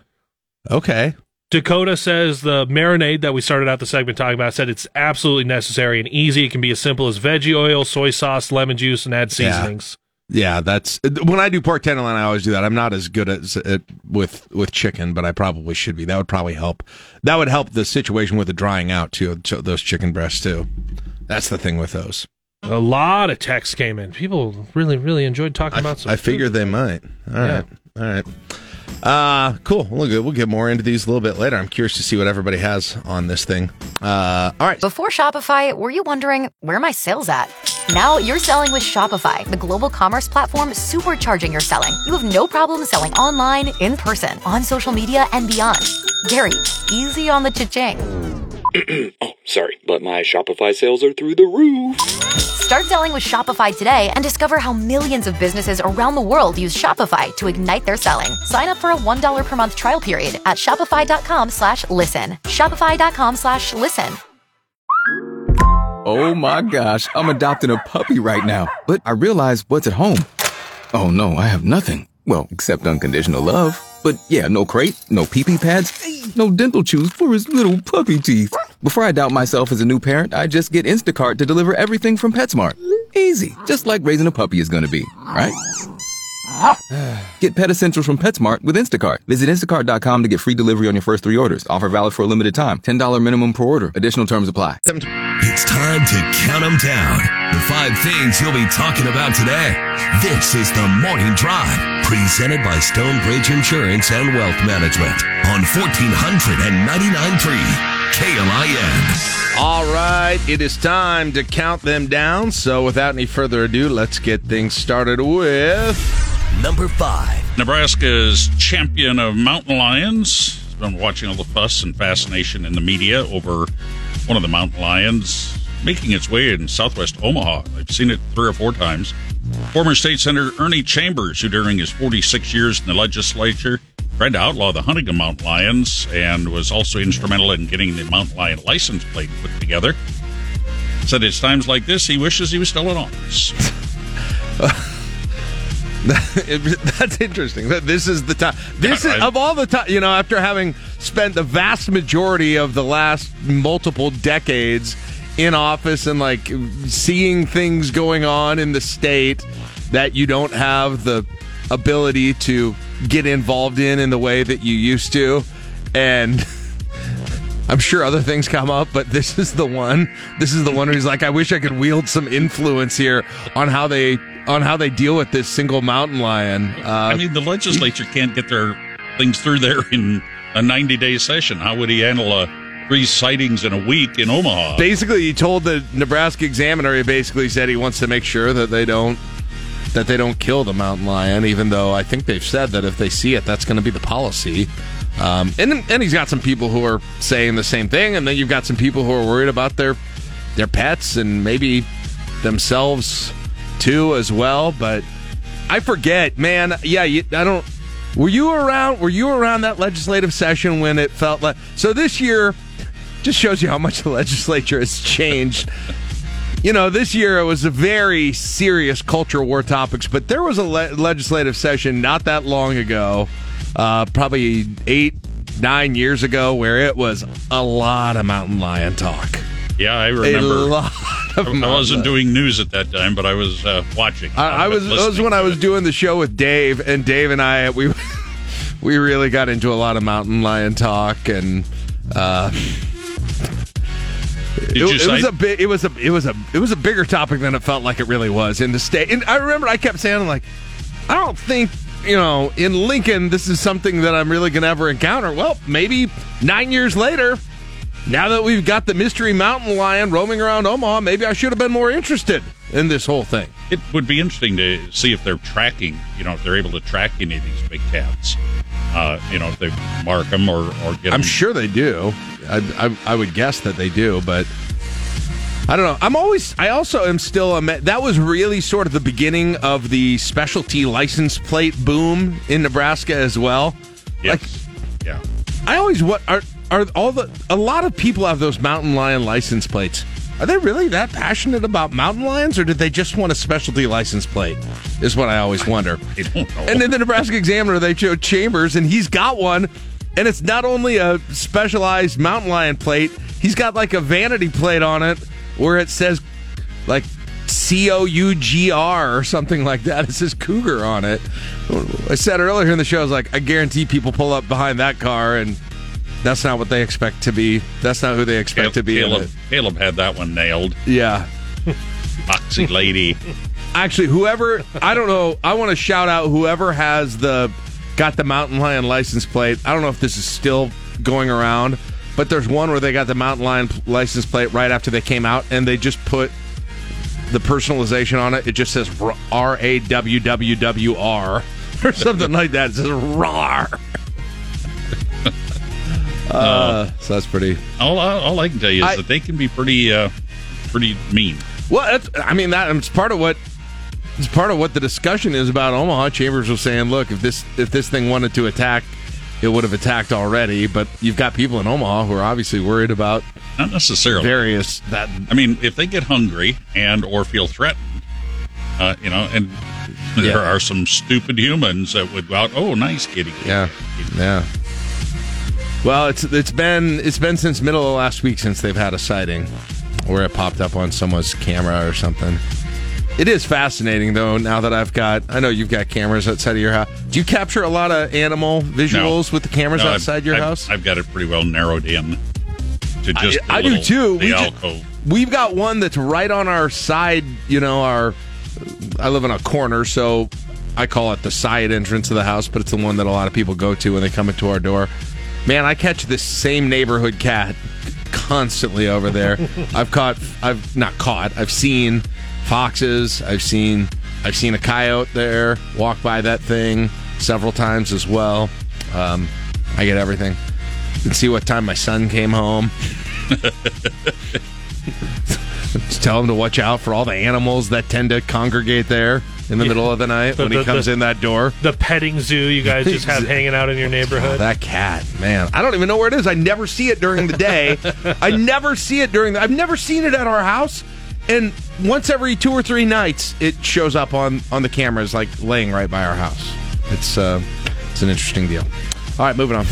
Okay. Dakota says the marinade that we started out the segment talking about said it's absolutely necessary and easy. It can be as simple as veggie oil, soy sauce, lemon juice, and add seasonings. Yeah, yeah that's when I do pork tenderloin. I always do that. I'm not as good as at, with with chicken, but I probably should be. That would probably help. That would help the situation with the drying out too. Those chicken breasts too. That's the thing with those. A lot of texts came in. People really, really enjoyed talking I, about some. I figured they might. All yeah. right. All right. Uh, cool. We'll get, we'll get more into these a little bit later. I'm curious to see what everybody has on this thing. Uh, all right. Before Shopify, were you wondering, where are my sales at? Now you're selling with Shopify, the global commerce platform supercharging your selling. You have no problem selling online, in person, on social media, and beyond. Gary, easy on the cha-ching. Oh, sorry, but my Shopify sales are through the roof. Start selling with Shopify today and discover how millions of businesses around the world use Shopify to ignite their selling. Sign up for a one dollar per month trial period at shopify.com slash listen. Shopify.com slash listen. Oh my gosh, I'm adopting a puppy right now, but I realize what's at home. Oh no, I have nothing. Well, except unconditional love. But yeah, no crate, no pee-pee pads, no dental chews for his little puppy teeth. Before I doubt myself as a new parent, I just get Instacart to deliver everything from PetSmart. Easy, just like raising a puppy is going to be, right? Get Pet Essentials from PetSmart with Instacart. Visit instacart dot com to get free delivery on your first three orders. Offer valid for a limited time. ten dollars minimum per order. Additional terms apply. It's time to count them down. The five things you'll be talking about today. This is The Morning Drive, presented by Stonebridge Insurance and Wealth Management on fourteen ninety-three K L I N. All right, it is time to count them down. So without any further ado, let's get things started with number five. Nebraska's champion of mountain lions. I've been watching all the fuss and fascination in the media over one of the mountain lions making its way in southwest Omaha. I've seen it three or four times. Former state senator Ernie Chambers, who during his forty-six years in the legislature tried to outlaw the hunting of mountain lions and was also instrumental in getting the mountain lion license plate put together, said it's times like this he wishes he was still in office. That's interesting. This is the time. This is, of all the time, you know, after having spent the vast majority of the last multiple decades in office and like seeing things going on in the state that you don't have the ability to get involved in in the way that you used to, and I'm sure other things come up, but this is the one. This is the one who's like, I wish I could wield some influence here on how they on how they deal with this single mountain lion. Uh, I mean, the legislature can't get their things through there in a ninety-day session. How would he handle a three sightings in a week in Omaha? Basically, he told the Nebraska Examiner, he basically said he wants to make sure that they don't that they don't kill the mountain lion, even though I think they've said that if they see it, that's going to be the policy. Um, and and he's got some people who are saying the same thing, and then you've got some people who are worried about their their pets and maybe themselves too as well. But I forget, man. Yeah, you, I don't. Were you around? Were you around that legislative session when it felt like so this year? Just shows you how much the legislature has changed. You know, this year it was a very serious culture war topics, but there was a le- legislative session not that long ago, uh, probably eight, nine years ago, where it was a lot of mountain lion talk. Yeah, I remember. A lot of I, I wasn't doing news at that time, but I was uh, watching. I, I was. That was when I was it. doing the show with Dave, and Dave and I we we really got into a lot of mountain lion talk and. Uh, It, it was a bit. It was a. It was a. It was a bigger topic than it felt like it really was in the state. And I remember I kept saying, "I'm like, I don't think you know in Lincoln this is something that I'm really gonna ever encounter." Well, maybe nine years later, now that we've got the mystery mountain lion roaming around Omaha, maybe I should have been more interested in this whole thing. It would be interesting to see if they're tracking. You know, if they're able to track any of these big cats. Uh, you know, if they mark them or, or get them. I'm sure they do. I, I, I would guess that they do, but I don't know. I'm always, I also am still, a, that was really sort of the beginning of the specialty license plate boom in Nebraska as well. Yes. Like, yeah. I always, what are, are all the, a lot of people have those mountain lion license plates. Are they really that passionate about mountain lions, or did they just want a specialty license plate, is what I always wonder. I don't know. And then the Nebraska Examiner, they showed Chambers, and he's got one, and it's not only a specialized mountain lion plate, he's got like a vanity plate on it where it says, like, C O U G R or something like that. It says Cougar on it. I said earlier in the show, I was like, I guarantee people pull up behind that car and... That's not what they expect to be. That's not who they expect Caleb, to be. Caleb, Caleb had that one nailed. Yeah. Boxy lady. Actually, whoever, I don't know, I want to shout out whoever has the, got the mountain lion license plate. I don't know if this is still going around, but there's one where they got the mountain lion license plate right after they came out, and they just put the personalization on it. It just says R A W W W R or something like that. It says R A R. Uh, uh, so that's pretty. All, all I can tell you is I, that they can be pretty, uh, pretty mean. Well, that's, I mean that it's part of what it's part of what the discussion is about. Omaha Chambers was saying, look, if this if this thing wanted to attack, it would have attacked already. But you've got people in Omaha who are obviously worried about not necessarily various that. I mean, if they get hungry and or feel threatened, uh, you know, and yeah. there are some stupid humans that would go out. Oh, nice kitty. kitty yeah, kitty. yeah. Well, it's it's been it's been since middle of last week since they've had a sighting, where it popped up on someone's camera or something. It is fascinating though. Now that I've got, I know you've got cameras outside of your house. Do you capture a lot of animal visuals no. with the cameras no, outside I've, your I've, house? I've got it pretty well narrowed in to just. I, the I little, do too. The we alcove. Just, we've got one that's right on our side. You know, our I live in a corner, so I call it the side entrance of the house, but it's the one that a lot of people go to when they come into our door. Man, I catch this same neighborhood cat constantly over there. I've caught, I've not caught, I've seen foxes, I've seen, I've seen a coyote there walk by that thing several times as well. Um, I get everything. You can see what time my son came home. Just tell him to watch out for all the animals that tend to congregate there in the yeah. middle of the night the, when the, he comes the, in that door. The petting zoo you guys just have hanging out in your neighborhood. Oh, that cat, man. I don't even know where it is. I never see it during the day. I never see it during the... I've never seen it at our house. And once every two or three nights, it shows up on, on the cameras, like laying right by our house. It's uh, it's an interesting deal. All right, moving on.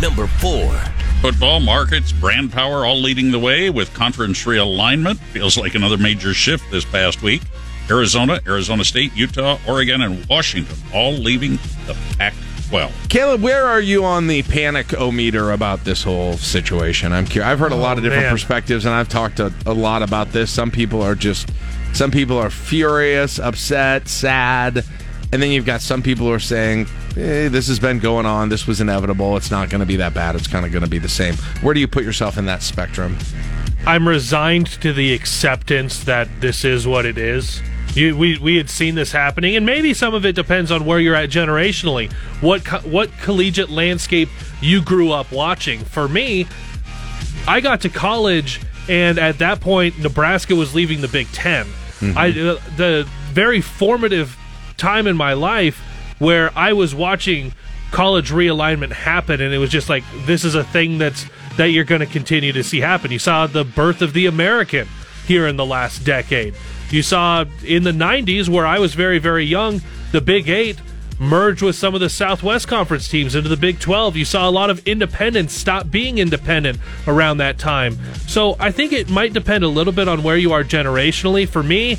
Number four. Football, markets, brand power, all leading the way with conference realignment. Feels like another major shift this past week. Arizona, Arizona State, Utah, Oregon, and Washington all leaving the Pac twelve. Caleb, where are you on the panic-o-meter about this whole situation? I'm curious. I've heard a lot oh, of different man. perspectives, and I've talked a, a lot about this. Some people are just, some people are furious, upset, sad. And then you've got some people who are saying, hey, this has been going on. This was inevitable. It's not going to be that bad. It's kind of going to be the same. Where do you put yourself in that spectrum? I'm resigned to the acceptance that this is what it is. You, we we had seen this happening, and maybe some of it depends on where you're at generationally, what co- what collegiate landscape you grew up watching. For me, I got to college, and at that point, Nebraska was leaving the Big Ten. Mm-hmm. I uh, the very formative time in my life where I was watching college realignment happen, and it was just like, this is a thing that's that you're going to continue to see happen. You saw the birth of the American here in the last decade. You saw in the nineties, where I was very, very young, the Big Eight merged with some of the Southwest Conference teams into the Big twelve. You saw a lot of independents stop being independent around that time. So I think it might depend a little bit on where you are generationally. For me,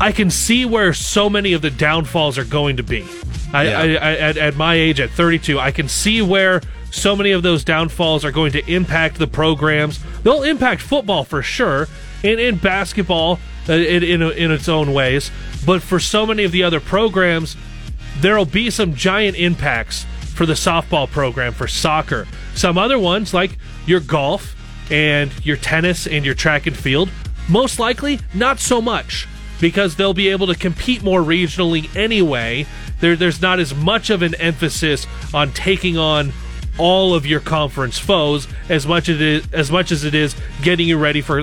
I can see where so many of the downfalls are going to be. I, yeah. I, I at, at my age, at thirty-two, I can see where so many of those downfalls are going to impact the programs. They'll impact football for sure, and, and basketball uh, in, in in its own ways. But for so many of the other programs, there'll be some giant impacts for the softball program, for soccer. Some other ones, like your golf and your tennis and your track and field, most likely not so much, because they'll be able to compete more regionally anyway. There, there's not as much of an emphasis on taking on all of your conference foes as much as it is, as much as it is getting you ready for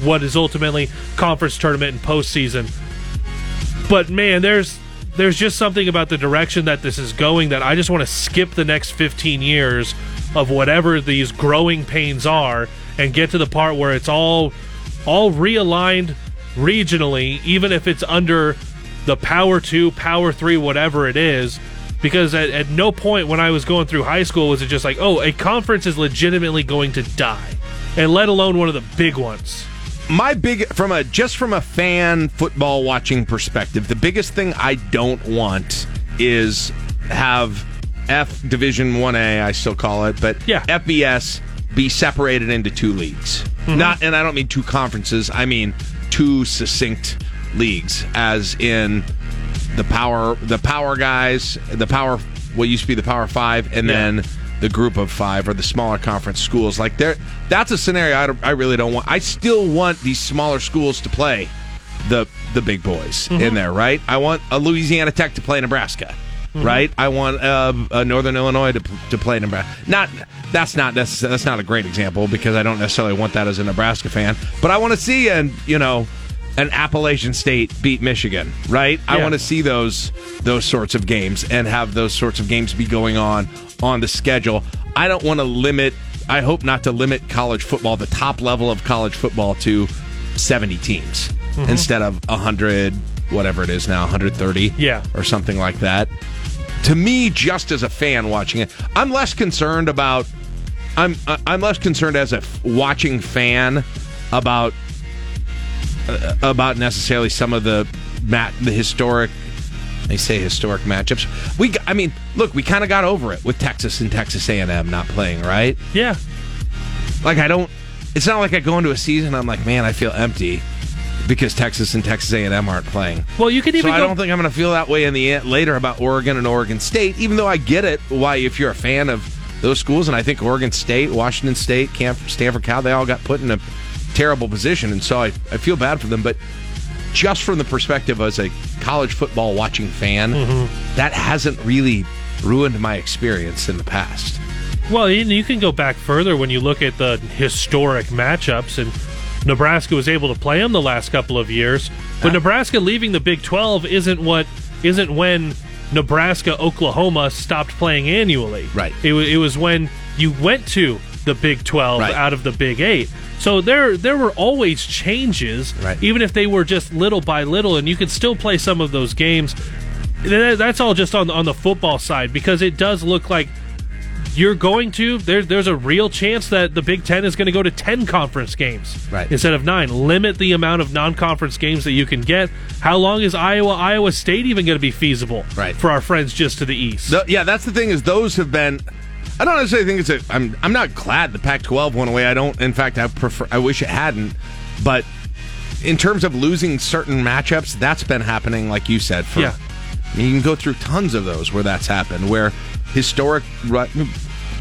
what is ultimately conference tournament and postseason. But man, there's there's just something about the direction that this is going that I just want to skip the next fifteen years of whatever these growing pains are and get to the part where it's all all realigned regionally, even if it's under the power two, power three, whatever it is. Because at, at no point when I was going through high school was it just like, oh, a conference is legitimately going to die, and let alone one of the big ones. My big, from a just from a fan football watching perspective, the biggest thing I don't want is have F Division one A, I still call it, but yeah. F B S be separated into two leagues. Mm-hmm. Not, and I don't mean two conferences. I mean two succinct leagues, as in the power, the power guys, the power, what used to be the Power Five, and yeah. then the Group of Five, or the smaller conference schools. Like there, that's a scenario I, I really don't want. I still want these smaller schools to play the the big boys mm-hmm. in there, right? I want a Louisiana Tech to play Nebraska, mm-hmm. right? I want uh, a Northern Illinois to to play Nebraska. Not that's not that's that's not a great example, because I don't necessarily want that as a Nebraska fan, but I want to see and you know. an Appalachian State beat Michigan, right? Yeah. I want to see those those sorts of games and have those sorts of games be going on on the schedule. I don't want to limit, I hope not to limit college football, the top level of college football, to seventy teams mm-hmm. instead of one hundred, whatever it is now, one hundred thirty yeah. or something like that. To me, just as a fan watching it, I'm less concerned about, I'm, I'm less concerned as a watching fan about about necessarily some of the mat, the historic, they say historic matchups. We, I mean, look, we kind of got over it with Texas and Texas A and M not playing, right? Yeah. Like I don't, It's not like I go into a season and I'm like, man, I feel empty because Texas and Texas A and M aren't playing. Well, you could even. So I go- don't think I'm going to feel that way in the end later about Oregon and Oregon State. Even though I get it, why if you're a fan of those schools, and I think Oregon State, Washington State, Camp, Stanford, Cal, they all got put in a terrible position, and so I, I feel bad for them. But just from the perspective as a college football watching fan, mm-hmm. that hasn't really ruined my experience in the past. Well, you can go back further when you look at the historic matchups, and Nebraska was able to play them the last couple of years. But Nebraska leaving the Big twelve isn't what isn't when Nebraska Oklahoma stopped playing annually. Right. It, it was when you went to the Big twelve right. out of the Big eight. So there there were always changes, right. even if they were just little by little, and you could still play some of those games. That's all just on on the football side, because it does look like you're going to, there, there's a real chance that the Big Ten is going to go to ten conference games right. instead of nine. Limit the amount of non-conference games that you can get. How long is Iowa, Iowa State even going to be feasible right. for our friends just to the east? The, yeah, that's the thing is those have been, I don't necessarily think it's a, I'm, I'm not glad the Pac twelve went away. I don't, in fact, I prefer, I wish it hadn't, but in terms of losing certain matchups, that's been happening, like you said, for, yeah. you can go through tons of those where that's happened, where historic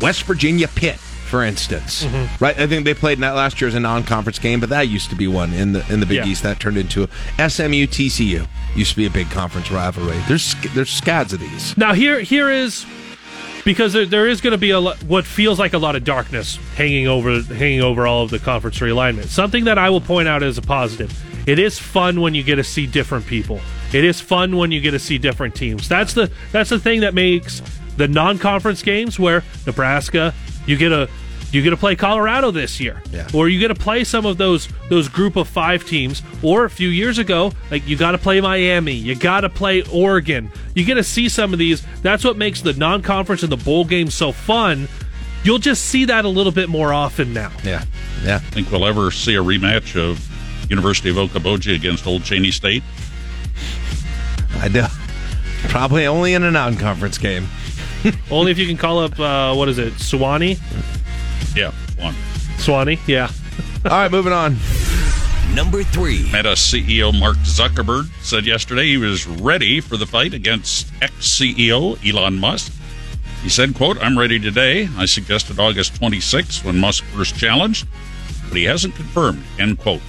West Virginia Pitt, for instance, mm-hmm. right? I think they played in that last year as a non-conference game, but that used to be one in the in the Big yeah. East that turned into a S M U T C U used to be a big conference rivalry. There's there's scads of these. Now here here is because there, there is going to be a lot, what feels like a lot of darkness hanging over hanging over all of the conference realignment. Something that I will point out as a positive. It is fun when you get to see different people. It is fun when you get to see different teams. That's the that's the thing that makes the non-conference games where Nebraska, you get a you get to play Colorado this year, yeah. or you get to play some of those those group of five teams. Or a few years ago, like you got to play Miami, you got to play Oregon. You get to see some of these. That's what makes the non-conference and the bowl game so fun. You'll just see that a little bit more often now. Yeah, yeah. I think we'll ever see a rematch of University of Okoboji against Old Cheney State. I do. Probably only in a non-conference game. Only if you can call up, uh, what is it, Sewanee? Yeah, Sewanee. Sewanee, yeah. All right, moving on. Number three. Meta C E O Mark Zuckerberg said yesterday he was ready for the fight against ex-C E O Elon Musk. He said, quote, "I'm ready today. I suggested August twenty-sixth when Musk first challenged, but he hasn't confirmed," end quote.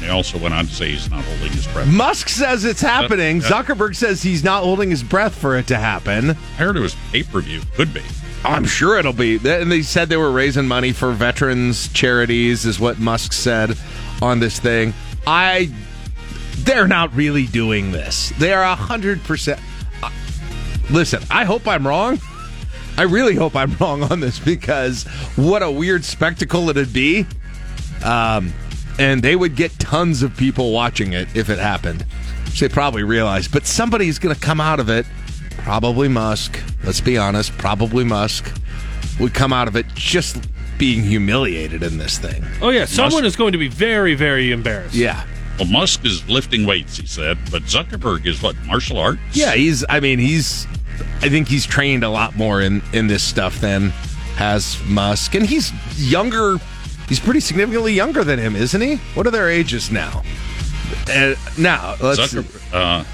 He also went on to say he's not holding his breath. Musk says it's happening. Uh, uh, Zuckerberg says he's not holding his breath for it to happen. I heard it was pay-per-view. Could be. I'm sure it'll be. And they said they were raising money for veterans charities, is what Musk said on this thing. I, they're not really doing this. They are one hundred percent. Uh, listen, I hope I'm wrong. I really hope I'm wrong on this, because what a weird spectacle it'd be. Um... And they would get tons of people watching it if it happened, which they probably realize. But somebody's going to come out of it, probably Musk, let's be honest, probably Musk, would come out of it just being humiliated in this thing. Oh, yeah, someone Musk is going to be very, very embarrassed. Yeah. Well, Musk is lifting weights, he said, but Zuckerberg is, what, martial arts? Yeah, he's, I mean, he's, I think he's trained a lot more in, in this stuff than has Musk. And he's younger. He's pretty significantly younger than him, isn't he? What are their ages now? Uh, now, let's Zuckerberg, uh,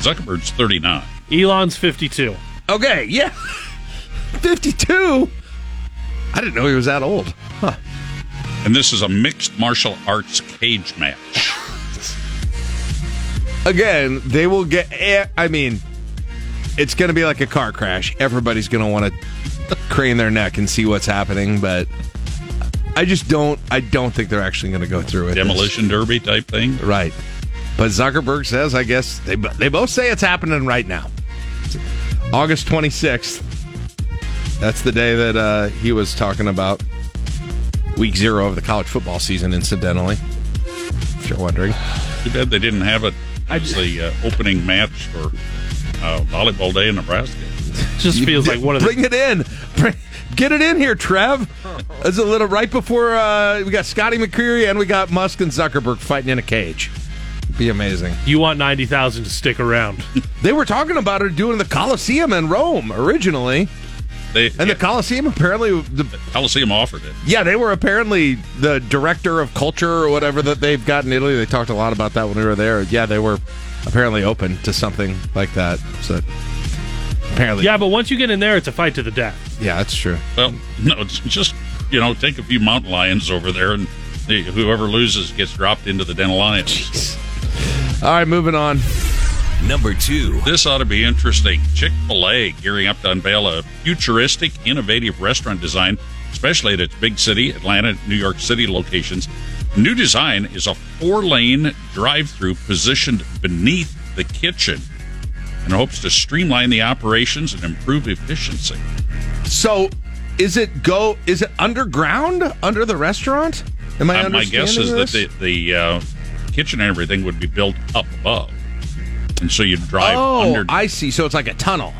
Zuckerberg's thirty-nine. Elon's fifty-two. Okay, yeah. fifty-two? I didn't know he was that old. Huh. And this is a mixed martial arts cage match. Again, they will get... I mean, it's going to be like a car crash. Everybody's going to want to crane their neck and see what's happening, but... I just don't. I don't think they're actually going to go through it. Demolition derby type thing, right? But Zuckerberg says, I guess they they both say it's happening right now. August twenty-sixth. That's the day that uh, he was talking about. Week zero of the college football season, incidentally. If you're wondering, too bad they didn't have it as the uh, opening match for uh, volleyball day in Nebraska. It just feels like one of the bring it in. Bring- Get it in here, Trev. It's a little right before uh, we got Scotty McCreery and we got Musk and Zuckerberg fighting in a cage. It'd be amazing. You want ninety thousand to stick around. They were talking about it doing the Colosseum in Rome originally. They, and yeah. the Coliseum apparently... The, the Coliseum offered it. Yeah, they were apparently the director of culture or whatever that they've got in Italy. They talked a lot about that when we were there. Yeah, they were apparently open to something like that. So apparently, yeah, but once you get in there, it's a fight to the death. Yeah, that's true. Well, no, it's just, you know, take a few mountain lions over there, and the, whoever loses gets dropped into the den of lions. Jeez. All right, moving on. Number two. This ought to be interesting. Chick-fil-A gearing up to unveil a futuristic, innovative restaurant design, especially at its big city, Atlanta, New York City locations. New design is a four-lane drive-through positioned beneath the kitchen and hopes to streamline the operations and improve efficiency. So is it go? Is it underground, under the restaurant? Am I uh, understanding My guess is this? that the, the uh, kitchen and everything would be built up above. And so you drive oh, under. Oh, I see. So it's like a tunnel.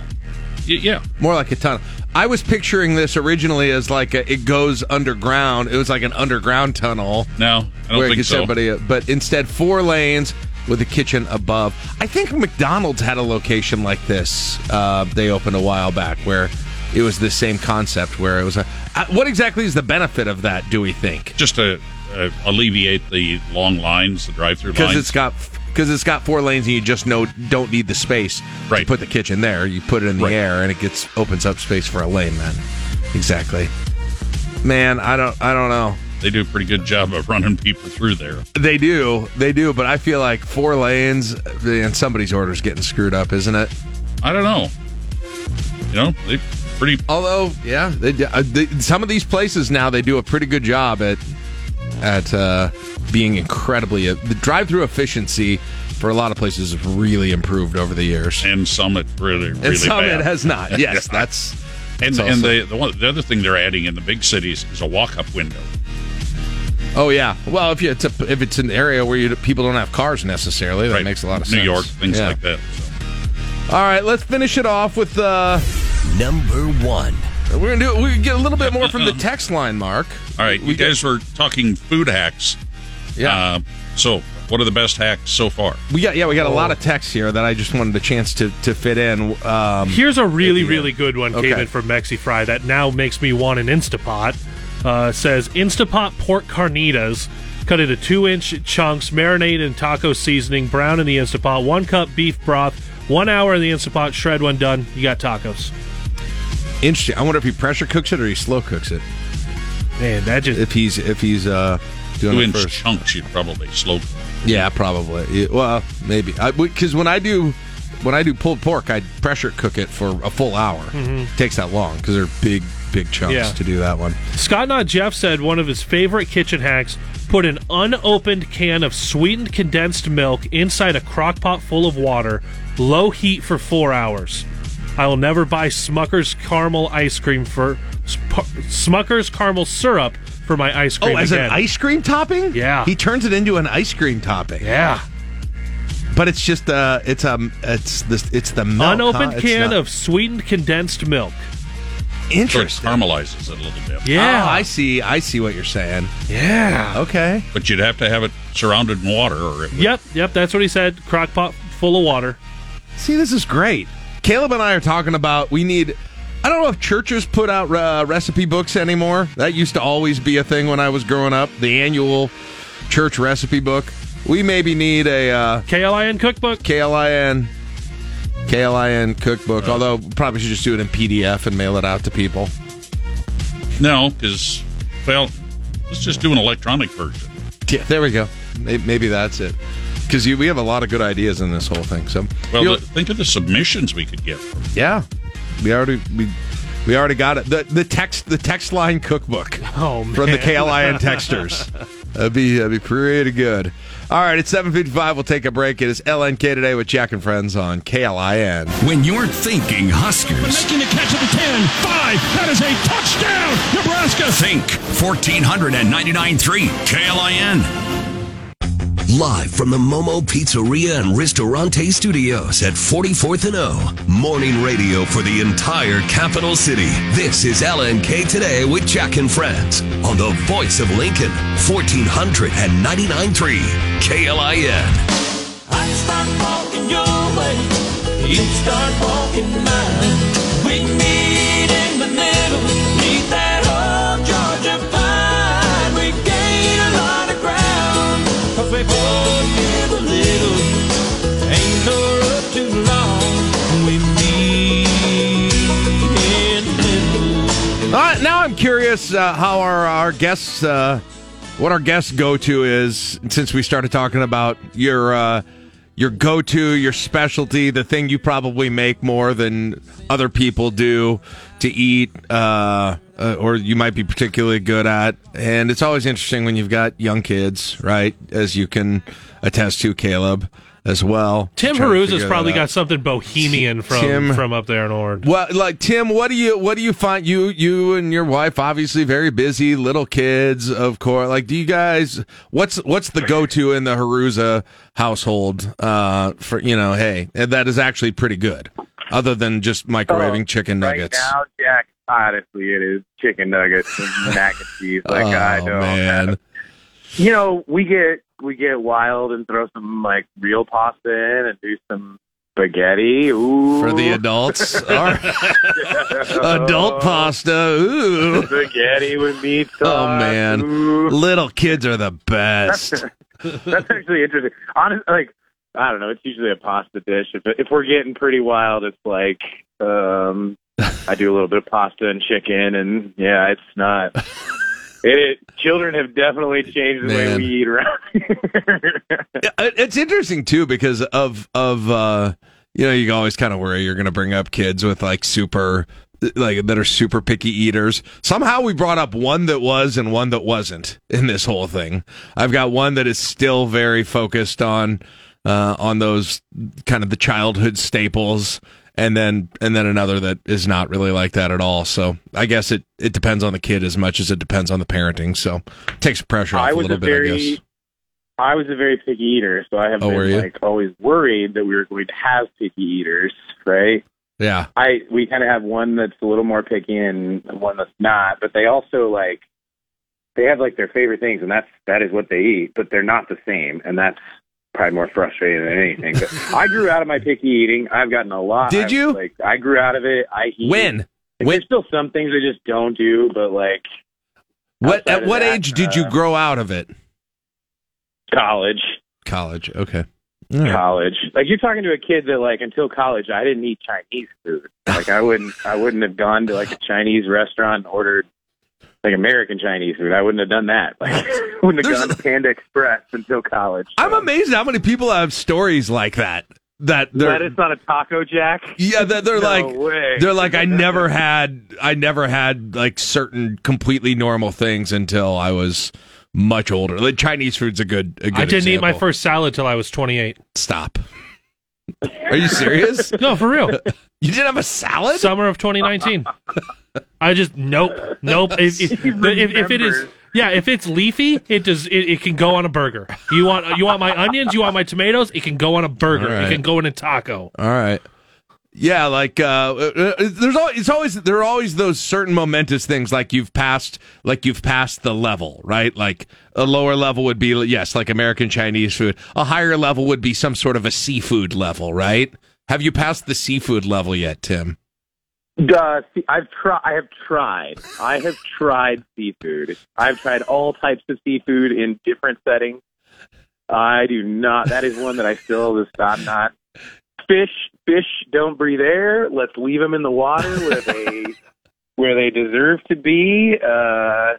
Y- yeah. More like a tunnel. I was picturing this originally as like a, it goes underground. It was like an underground tunnel. No, I don't where think so. Somebody, but instead, four lanes with a kitchen above. I think McDonald's had a location like this. Uh, they opened a while back where it was the same concept where it was a... Uh, what exactly is the benefit of that, do we think? Just to uh, alleviate the long lines, the drive-through lines. Because it's got... Because it's got four lanes and you just know don't need the space right. to put the kitchen there. You put it in the right. air and it gets opens up space for a lane, man. Exactly. Man, I don't I don't know. They do a pretty good job of running people through there. They do. They do. But I feel like four lanes and somebody's order's getting screwed up, isn't it? I don't know. You know, they pretty... Although, yeah, they, they, some of these places now, they do a pretty good job at... at uh, being incredibly... Uh, the drive-through efficiency for a lot of places has really improved over the years. And some it really, really And some bad. It has not. Yes, yeah. that's... And, that's and the, the, one, the other thing they're adding in the big cities is a walk-up window. Oh, yeah. Well, if, you, it's, a, if it's an area where you, people don't have cars necessarily, that right. makes a lot of sense. New York, things yeah. like that. So. All right, let's finish it off with... Uh, Number one. We're going to do it. We get a little bit more from the text line, Mark. All right. We you guys get... were talking food hacks. Yeah. Uh, so what are the best hacks so far? We got, yeah, we got oh. a lot of texts here that I just wanted a chance to, to fit in. Um, Here's a really, really good one okay. came in from Mexi Fry that now makes me want an Instapot. Uh, says, Instapot pork carnitas. Cut into two-inch chunks. Marinate in taco seasoning. Brown in the Instapot. One cup beef broth. One hour in the Instapot. Shred when done. You got tacos. Interesting. I wonder if he pressure cooks it or he slow cooks it. Man, that just... If he's, if he's uh, doing it first. Two-inch chunks, you'd probably slow cook. Yeah, probably. Well, maybe. Because when I do when I do pulled pork, I pressure cook it for a full hour. Mm-hmm. It takes that long because they're big, big chunks yeah. to do that one. Scott Not Jeff said one of his favorite kitchen hacks, put an unopened can of sweetened condensed milk inside a crock pot full of water, low heat for four hours. I will never buy Smucker's caramel ice cream for Smucker's caramel syrup for my ice cream. Oh, as again. An ice cream topping? Yeah, he turns it into an ice cream topping. Yeah, but it's just uh, it's um, it's this, it's the milk, unopened huh? can not... of sweetened condensed milk. Interesting. So it caramelizes it a little bit. Yeah, oh, I see. I see what you're saying. Yeah. Okay. But you'd have to have it surrounded in water, or it would... yep, yep. That's what he said. Crock pot full of water. See, this is great. Caleb and I are talking about we need, I don't know if churches put out uh, recipe books anymore. That used to always be a thing when I was growing up, the annual church recipe book. We maybe need a... Uh, K L I N cookbook. K L I N cookbook, uh, although probably should just do it in P D F and mail it out to people. No, because, well, let's just do an electronic version. Yeah, there we go. Maybe that's it. Because we have a lot of good ideas in this whole thing. So, well, the, think of the submissions we could get. Yeah, we already we, we already got it. The the text the text line cookbook oh, man. From the K L I N texters. that'd be that'd be pretty good. All right, it's seven fifty-five. We'll take a break. It is L N K Today with Jack and Friends on K L I N. When you're thinking Huskers, making the catch at the ten, five. That is a touchdown, Nebraska. Think fourteen ninety-nine point three K L I N. Live from the Momo Pizzeria and Ristorante Studios at forty-fourth and O. Morning radio for the entire capital city. This is L N K Today with Jack and Friends on the voice of Lincoln, fourteen ninety-nine point three K L I N. I start walking your way. You start walking mine. We meet in the name. curious uh, how our, our guests, uh, what our guests go to is, since we started talking about your uh, your go-to, your specialty, the thing you probably make more than other people do to eat, uh, uh, or you might be particularly good at. And it's always interesting when you've got young kids, right, as you can attest to, Caleb. As well, Tim Haruza's probably got something bohemian from Tim, from up there in Orange. Well, like Tim, what do you what do you find you you and your wife obviously very busy, little kids, of course. Like, do you guys what's what's the go to in the Haruza household? Uh, for you know, hey, that is actually pretty good, other than just microwaving oh, chicken nuggets. Right now, Jack, honestly, it is chicken nuggets and mac and cheese. Like oh, I don't, man. You know, we get. We get wild and throw some like real pasta in and do some spaghetti. Ooh. For the adults. Adult pasta. Ooh. Spaghetti with meat sauce. Oh, man. Ooh. Little kids are the best. That's, that's actually interesting. Honestly, like, I don't know. It's usually a pasta dish. If, if we're getting pretty wild, it's like um, I do a little bit of pasta and chicken, and yeah, it's not. It, it, children have definitely changed the Man. way we eat around here. It's interesting, too, because of, of uh, you know, you always kind of worry you're going to bring up kids with, like, super, like, that are super picky eaters. Somehow we brought up one that was and one that wasn't in this whole thing. I've got one that is still very focused on uh, on those kind of the childhood staples. And then and then another that is not really like that at all. So I guess it, it depends on the kid as much as it depends on the parenting. So it takes pressure off a little bit, I guess. I was a very picky eater, so I have been like always worried that we were going to have picky eaters, right? Yeah. I we kind of have one that's a little more picky and one that's not, but they also like they have like their favorite things, and that's that is what they eat, but they're not the same, and that's probably more frustrating than anything. But I grew out of my picky eating. I've gotten a lot. Did you? I, like, I grew out of it. I eat. When? Like, when? There's still some things I just don't do, but like. What? At what that, age did uh, you grow out of it? College. College. Okay. Right. College. Like you're talking to a kid that like until college I didn't eat Chinese food. Like I wouldn't. I wouldn't have gone to like a Chinese restaurant and ordered. Like American Chinese food, I wouldn't have done that. Like, wouldn't have There's gone to Panda Express until college. So. I'm amazed how many people have stories like that. That they're, that it's not a taco jack. Yeah, that they're no like way. They're like I never had I never had like certain completely normal things until I was much older. Like Chinese food's a good. A good I didn't example. eat my first salad till I was twenty-eight. Stop. Are you serious? No, for real. You didn't have a salad? Summer of twenty nineteen. I just nope, nope. If, if, if, if it is, yeah, if it's leafy, it does. It, it can go on a burger. You want you want my onions? You want my tomatoes? It can go on a burger. Right. It can go in a taco. All right. Yeah, like uh, there's always, it's always there are always those certain momentous things like you've passed like you've passed the level, right? Like a lower level would be yes, like American Chinese food. A higher level would be some sort of a seafood level, right? Have you passed the seafood level yet, Tim? Uh, see, I've tried. I have tried. I have tried seafood. I've tried all types of seafood in different settings. I do not. That is one that I still just I'm not. Fish, fish don't breathe air. Let's leave them in the water where they where they deserve to be. Uh,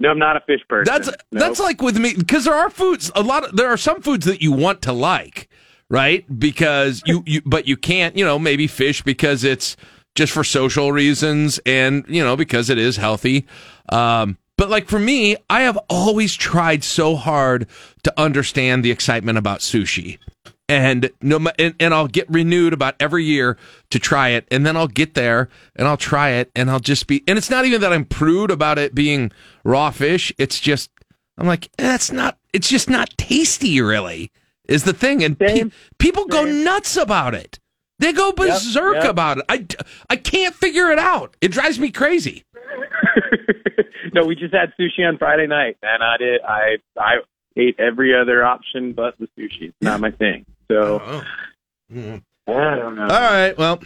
no, I'm not a fish person. That's nope. That's like with me because there are foods. A lot. Of, there are some foods that you want to like, right? Because you, you but you can't. You know, maybe fish because it's just for social reasons and you know because it is healthy. Um, but like for me, I have always tried so hard to understand the excitement about sushi. And no, and, and I'll get renewed about every year to try it, and then I'll get there and I'll try it, and I'll just be. And it's not even that I'm prude about it being raw fish. It's just I'm like that's eh, not. It's just not tasty, really, is the thing. And pe- people Same. go nuts about it. They go berserk yep, yep. about it. I, I can't figure it out. It drives me crazy. No, we just had sushi on Friday night, and I did. I I ate every other option but the sushi. It's not my thing. So oh. mm. I don't know. All right. Well,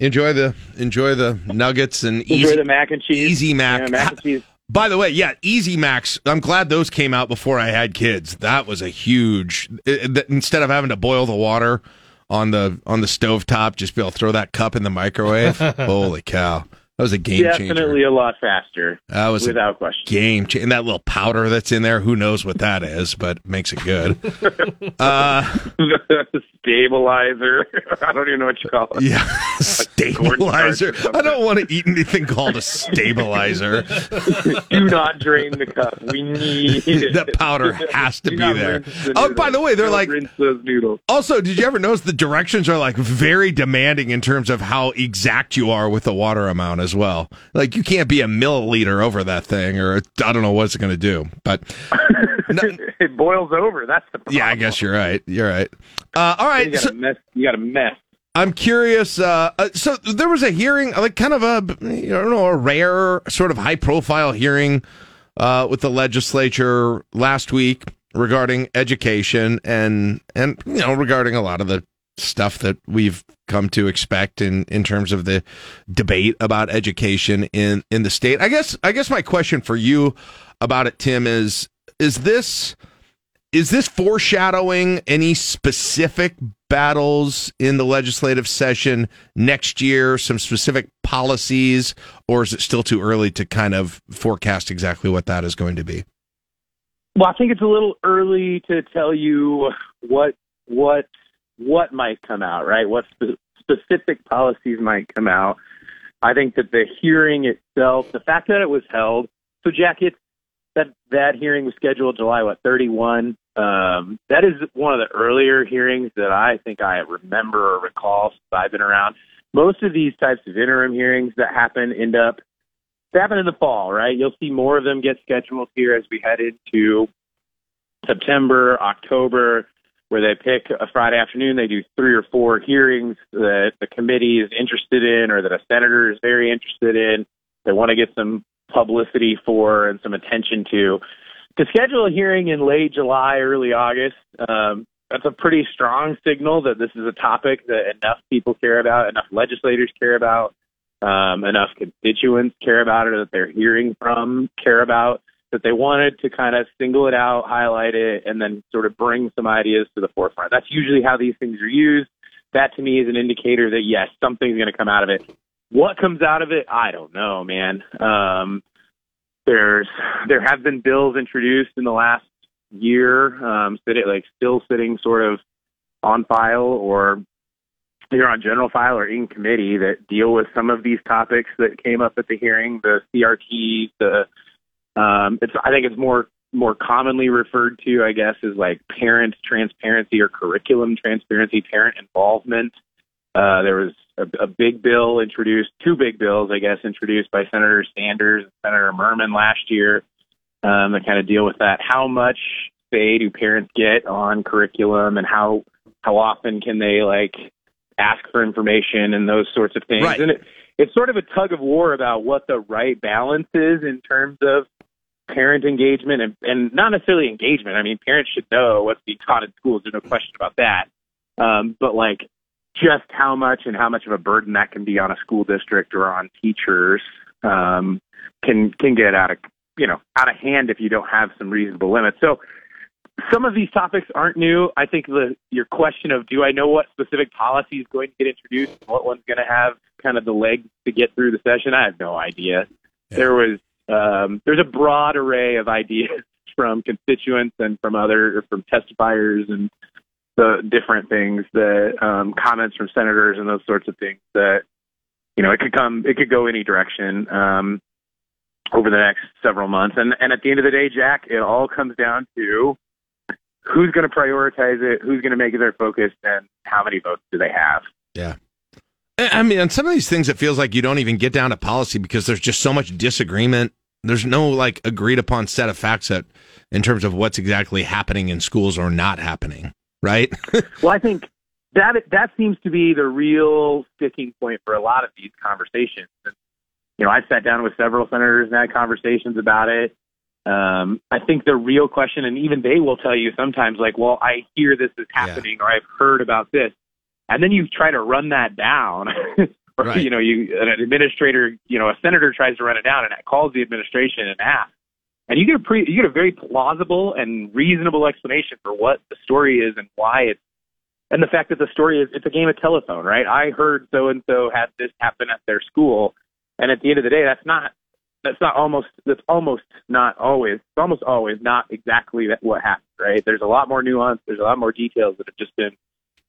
enjoy the enjoy the nuggets and enjoy easy, the mac and cheese. Easy mac. Yeah, mac and cheese. By the way, yeah, Easy Macs. I'm glad those came out before I had kids. That was a huge. It, instead of having to boil the water on the on the stovetop, just be able to throw that cup in the microwave. Holy cow. That was a game Definitely changer. Definitely a lot faster. That was without question. Game changer. And that little powder that's in there, who knows what that is, but makes it good. Uh, stabilizer. I don't even know what you call it. Yeah, stabilizer. I don't want to eat anything called a stabilizer. Do not drain the cup. We need it. That powder has to be there. The oh, by the way, they're Don't like. Rinse those noodles. Also, did you ever notice the directions are like very demanding in terms of how exact you are with the water amount as well? Like, you can't be a milliliter over that thing, or I don't know what it's going to do, but no, it boils over. That's the problem. Yeah, I guess you're right. You're right. Uh, all right. You got so, a mess. You got a mess. I'm curious. Uh, uh, so there was a hearing, like kind of a, you know, I don't know, a rare sort of high profile hearing uh, with the legislature last week regarding education and, and, you know, regarding a lot of the stuff that we've come to expect in, in terms of the debate about education in, in the state. I guess I guess my question for you about it, Tim, is is this is this foreshadowing any specific battles in the legislative session next year, some specific policies, or is it still too early to kind of forecast exactly what that is going to be? Well, I think it's a little early to tell you what what what might come out, right? What spe- specific policies might come out. I think that the hearing itself, the fact that it was held, so Jack, it, that, that hearing was scheduled July, what, thirty-first? Um, that is one of the earlier hearings that I think I remember or recall since I've been around. Most of these types of interim hearings that happen end up, they happen in the fall, right? You'll see more of them get scheduled here as we head into September, October, where they pick a Friday afternoon, they do three or four hearings that the committee is interested in or that a senator is very interested in, they want to get some publicity for and some attention to. To schedule a hearing in late July, early August, um, that's a pretty strong signal that this is a topic that enough people care about, enough legislators care about, um, enough constituents care about it, or that they're hearing from care about, that they wanted to kind of single it out, highlight it, and then sort of bring some ideas to the forefront. That's usually how these things are used. That, to me, is an indicator that, yes, something's going to come out of it. What comes out of it, I don't know, man. Um, there's There have been bills introduced in the last year, um, like still sitting sort of on file or either on general file or in committee that deal with some of these topics that came up at the hearing, the C R T, the Um, it's, I think it's more, more commonly referred to, I guess, as like parent transparency or curriculum transparency, parent involvement. Uh, there was a, a big bill introduced, two big bills, I guess, introduced by Senator Sanders and Senator Merman last year um, that kind of deal with that. How much say do parents get on curriculum and how how often can they like ask for information and those sorts of things? Right. And it, it's sort of a tug of war about what the right balance is in terms of parent engagement and, and not necessarily engagement. I mean, parents should know what's being taught in schools. There's no question about that. Um, but like just how much and how much of a burden that can be on a school district or on teachers um, can can get out of, you know, out of hand if you don't have some reasonable limits. So some of these topics aren't new. I think the, your question of do I know what specific policy is going to get introduced and what one's going to have kind of the legs to get through the session, I have no idea. Yeah. There was Um, there's a broad array of ideas from constituents and from other, from testifiers and the different things that um, comments from senators and those sorts of things that, you know, it could come, it could go any direction um, over the next several months. And, and at the end of the day, Jack, it all comes down to who's going to prioritize it, who's going to make it their focus, and how many votes do they have? Yeah. I mean, on some of these things, it feels like you don't even get down to policy because there's just so much disagreement. There's no like agreed upon set of facts that, in terms of what's exactly happening in schools or not happening, right? Well, I think that that seems to be the real sticking point for a lot of these conversations. You know, I've sat down with several senators and had conversations about it. Um, I think the real question, and even they will tell you sometimes, like, well, I hear this is happening, yeah, or I've heard about this. And then you try to run that down, or, right, you know, you an administrator, you know, a senator tries to run it down and calls the administration and asks, and you get a pretty, you get a very plausible and reasonable explanation for what the story is and why it's, and the fact that the story is it's a game of telephone, right? I heard so and so had this happen at their school, And at the end of the day, that's not that's not almost that's almost not always it's almost always not exactly what happened, right? There's a lot more nuance. There's a lot more details that have just been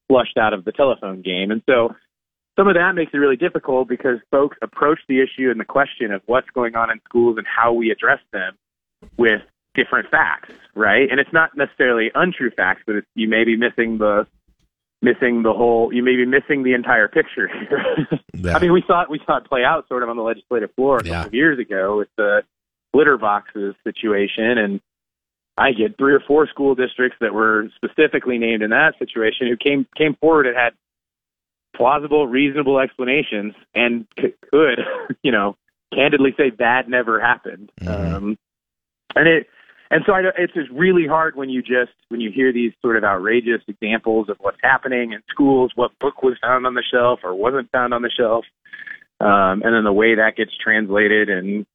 flushed out of the telephone game, and so some of that makes it really difficult because folks approach the issue and the question of what's going on in schools and how we address them with different facts, right? And it's not necessarily untrue facts, but it's, you may be missing the missing the whole. You may be missing the entire picture. Yeah. I mean, we saw it, we saw it play out sort of on the legislative floor a couple yeah. of years ago with the litter boxes situation, and I get three or four school districts that were specifically named in that situation who came came forward and had plausible, reasonable explanations, and c- could, you know, candidly say that never happened. Mm-hmm. Um, and it, and so I, it's just really hard when you just when you hear these sort of outrageous examples of what's happening in schools, what book was found on the shelf or wasn't found on the shelf, um, and then the way that gets translated and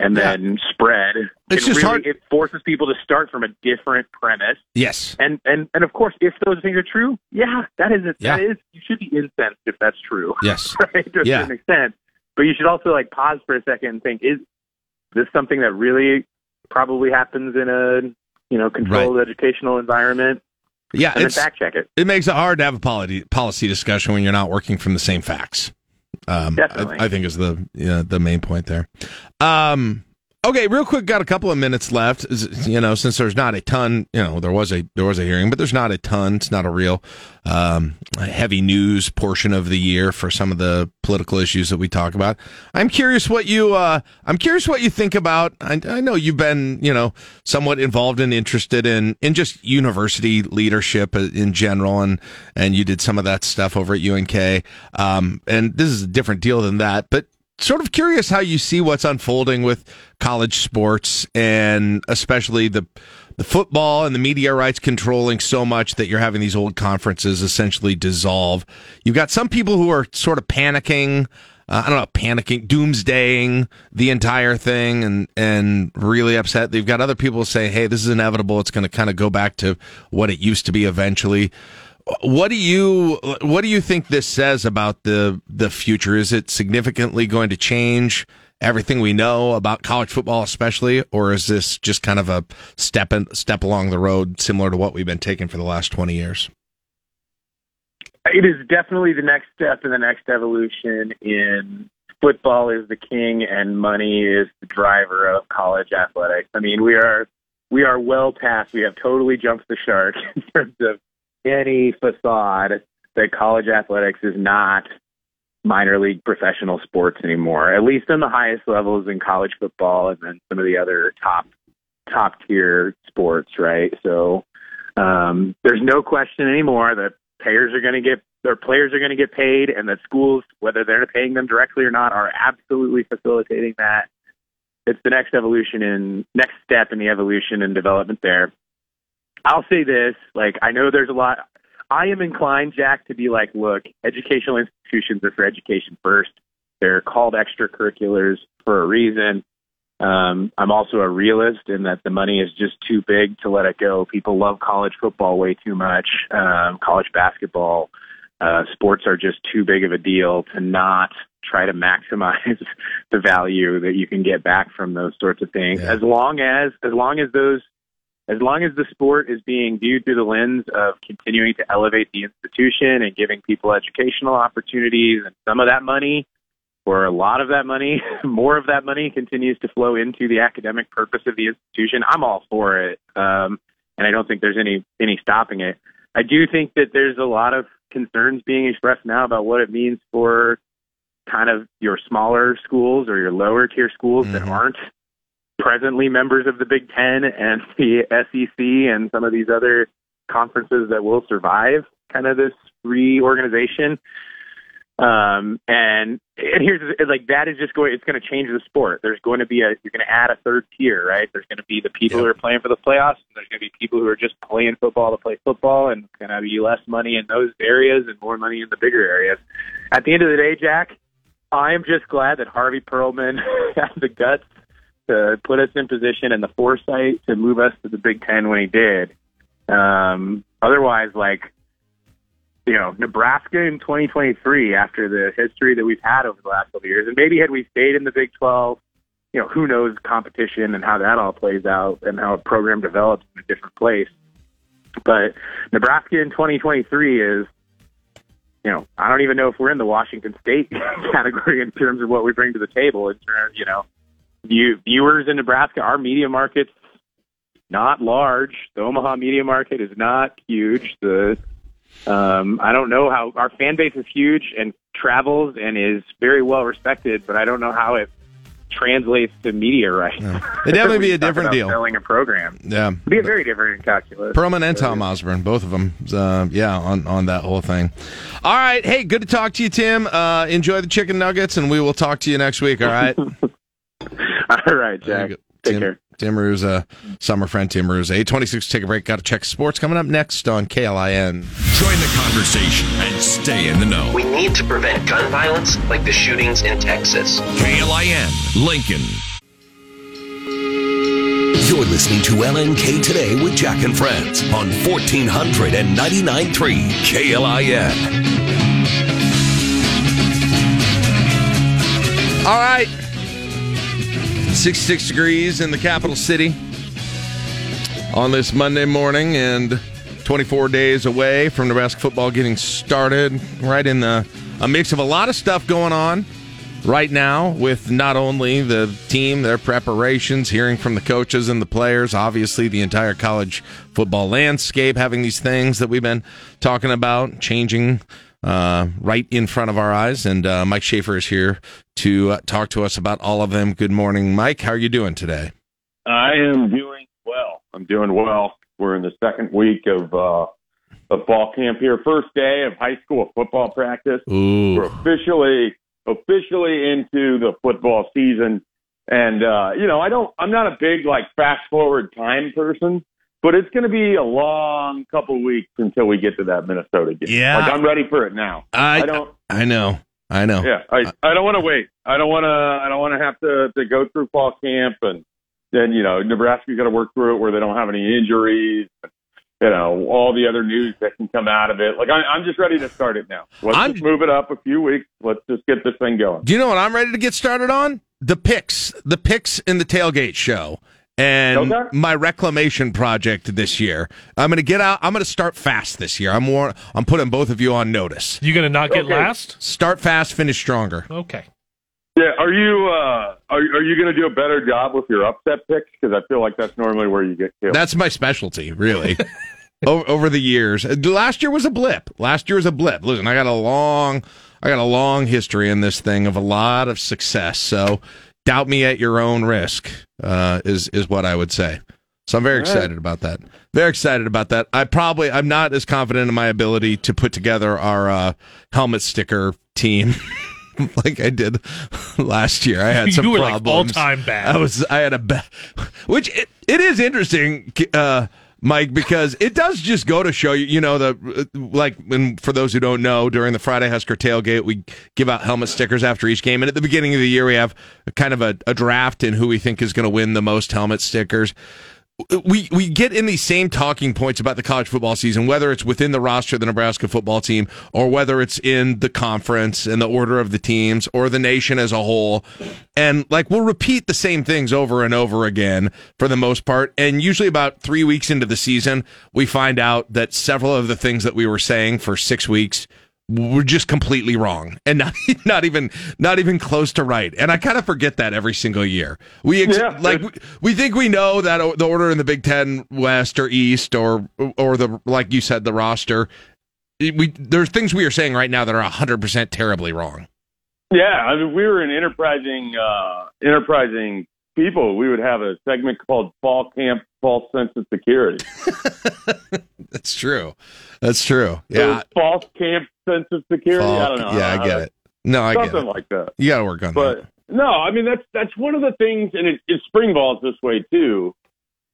and yeah. then spread. It's it just really, hard. It forces people to start from a different premise. Yes. And and, and of course, if those things are true, yeah, that is it. Yeah. That is, you should be incensed if that's true. Yes. Right? To a yeah. certain extent. But you should also like pause for a second and think, is this something that really probably happens in a, you know, controlled right. educational environment? Yeah. And then fact check it. It makes it hard to have a policy policy discussion when you're not working from the same facts. Um, I, I think is the you know, the main point there. Um, okay, real quick, got a couple of minutes left. You know, since there's not a ton, you know, there was a there was a hearing, but there's not a ton. It's not a real um, heavy news portion of the year for some of the political issues that we talk about. I'm curious what you uh, I'm curious what you think about. I, I know you've been you know somewhat involved and interested in in just university leadership in general, and and you did some of that stuff over at U N K. Um, and this is a different deal than that, but. Sort of curious how you see what's unfolding with college sports and especially the the football and the media rights controlling so much that you're having these old conferences essentially dissolve. You've got some people who are sort of panicking, uh, I don't know, panicking, doomsdaying the entire thing and, and really upset. They've got other people who say, hey, this is inevitable. It's going to kind of go back to what it used to be eventually. What do you what do you think this says about the the future? Is it significantly going to change everything we know about college football, especially, or is this just kind of a step in, step along the road, similar to what we've been taking for the last twenty years? It is definitely the next step in the next evolution. In football is the king, and money is the driver of college athletics. I mean, we are we are well past. We have totally jumped the shark in terms of any facade that college athletics is not minor league professional sports anymore, at least in the highest levels in college football and then some of the other top top tier sports, right? So um, there's no question anymore that payers are going to get their players are going to get paid, and that schools, whether they're paying them directly or not, are absolutely facilitating that. It's the next evolution in next step in the evolution and development there. I'll say this, like, I know there's a lot. I am inclined, Jack, to be like, look, educational institutions are for education first. They're called extracurriculars for a reason. Um, I'm also a realist in that the money is just too big to let it go. People love college football way too much, um, college basketball. Uh, sports are just too big of a deal to not try to maximize the value that you can get back from those sorts of things. Yeah. As long as, as long as those, As long as the sport is being viewed through the lens of continuing to elevate the institution and giving people educational opportunities, and some of that money, or a lot of that money, more of that money continues to flow into the academic purpose of the institution, I'm all for it. Um, and I don't think there's any, any stopping it. I do think that there's a lot of concerns being expressed now about what it means for kind of your smaller schools or your lower tier schools mm-hmm. that aren't presently members of the Big Ten and the S E C and some of these other conferences that will survive kind of this reorganization. Um, and, and here's like, that is just going, it's going to change the sport. There's going to be a, you're going to add a third tier, right? There's going to be the people yeah. who are playing for the playoffs. And there's going to be people who are just playing football to play football, and going to be less money in those areas and more money in the bigger areas. At the end of the day, Jack, I am just glad that Harvey Pearlman had the guts to put us in position and the foresight to move us to the Big Ten when he did. Um, otherwise, like, you know, Nebraska in twenty twenty-three after the history that we've had over the last couple of years. And maybe had we stayed in the Big twelve, you know, who knows competition and how that all plays out and how a program develops in a different place. But Nebraska in twenty twenty-three is, you know, I don't even know if we're in the Washington State category in terms of what we bring to the table. In terms, you know, view, viewers in Nebraska, our media market's not large. The Omaha media market is not huge. The um, I don't know how our fan base is huge and travels and is very well respected, but I don't know how it translates to media right. Yeah. It'd definitely be a different deal. Selling a program. Yeah. It'd be a very different calculus. Perlman and Tom Osborne, both of them. Uh, yeah, on, on that whole thing. All right. Hey, good to talk to you, Tim. Uh, enjoy the chicken nuggets, and we will talk to you next week, all right? All right, Jack. Take Tim, care. Tim Ruza, summer friend Tim Ruza. eight twenty-six, take a break. Got to check sports. Coming up next on K L I N. Join the conversation and stay in the know. We need to prevent gun violence like the shootings in Texas. K L I N, Lincoln. You're listening to L N K Today with Jack and Friends on fourteen ninety-nine point three K L I N. All right. sixty-six degrees in the capital city on this Monday morning and twenty-four days away from Nebraska football getting started. Right in the a mix of a lot of stuff going on right now with not only the team, their preparations, hearing from the coaches and the players, obviously the entire college football landscape, having these things that we've been talking about, changing Uh, right in front of our eyes, and uh, Mike Schaefer is here to uh, talk to us about all of them. Good morning, Mike. How are you doing today? I am doing well. I'm doing well. We're in the second week of uh, of fall camp here. First day of high school football practice. Ooh. We're officially officially into the football season, and uh, you know, I don't. I'm not a big like fast forward time person. But it's going to be a long couple weeks until we get to that Minnesota game. Yeah. Like, I'm ready for it now. I, I don't. I know. I know. Yeah. I, I don't want to wait. I don't want to. I don't want to have to to go through fall camp and then, you know, Nebraska's got to work through it where they don't have any injuries. You know, all the other news that can come out of it. Like I, I'm just ready to start it now. Let's I'm, just move it up a few weeks. Let's just get this thing going. Do you know what I'm ready to get started on? The picks. The picks in the tailgate show. And my reclamation project this year. I'm going to get out. I'm going to start fast this year. I'm war- I'm putting both of you on notice. You going to not get okay. last? Start fast, finish stronger. Okay. Yeah. Are you uh, are are you going to do a better job with your upset picks? Because I feel like that's normally where you get killed. That's my specialty, really. o- over the years, last year was a blip. Last year was a blip. Listen, I got a long, I got a long history in this thing of a lot of success. So. Doubt me at your own risk uh, is is what I would say. So I'm very right. excited about that. Very excited about that. I probably I'm not as confident in my ability to put together our uh, helmet sticker team like I did last year. I had some you were problems. Like all time bad. I was I had a bad, which it, it is interesting. Uh, Mike, because it does just go to show you, you know, the like, and for those who don't know, during the Friday Husker tailgate, we give out helmet stickers after each game. And at the beginning of the year, we have a, kind of a, a draft in who we think is going to win the most helmet stickers. We we get in these same talking points about the college football season, whether it's within the roster of the Nebraska football team or whether it's in the conference and the order of the teams or the nation as a whole. And like we'll repeat the same things over and over again for the most part. And usually about three weeks into the season, we find out that several of the things that we were saying for six weeks were just completely wrong and not, not even not even close to right. And I kind of forget that every single year. We ex- yeah. like we, we think we know that o- the order in the Big Ten West or East or or the like you said the roster. We there are things we are saying right now that are one hundred percent terribly wrong. Yeah, I mean, we were an enterprising uh, enterprising people. We would have a segment called Fall Camp False Sense of Security. That's true. That's true. Yeah. False camp sense of security. False, I don't know. Yeah, I, I get it. No, I get it. Something like that. You got to work on but, that. But no, I mean, that's that's one of the things, and it, it spring balls this way, too.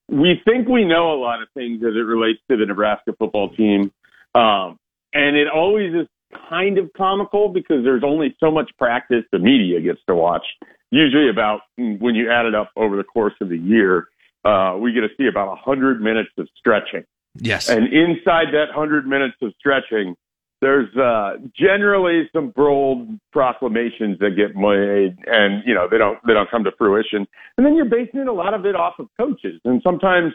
We think we know a lot of things as it relates to the Nebraska football team. Um, and it always is kind of comical because there's only so much practice the media gets to watch. Usually about when you add it up over the course of the year, uh, we get to see about one hundred minutes of stretching. Yes. And inside that one hundred minutes of stretching, there's uh, generally some bold proclamations that get made, and you know they don't they don't come to fruition. And then you're basing a lot of it off of coaches, and sometimes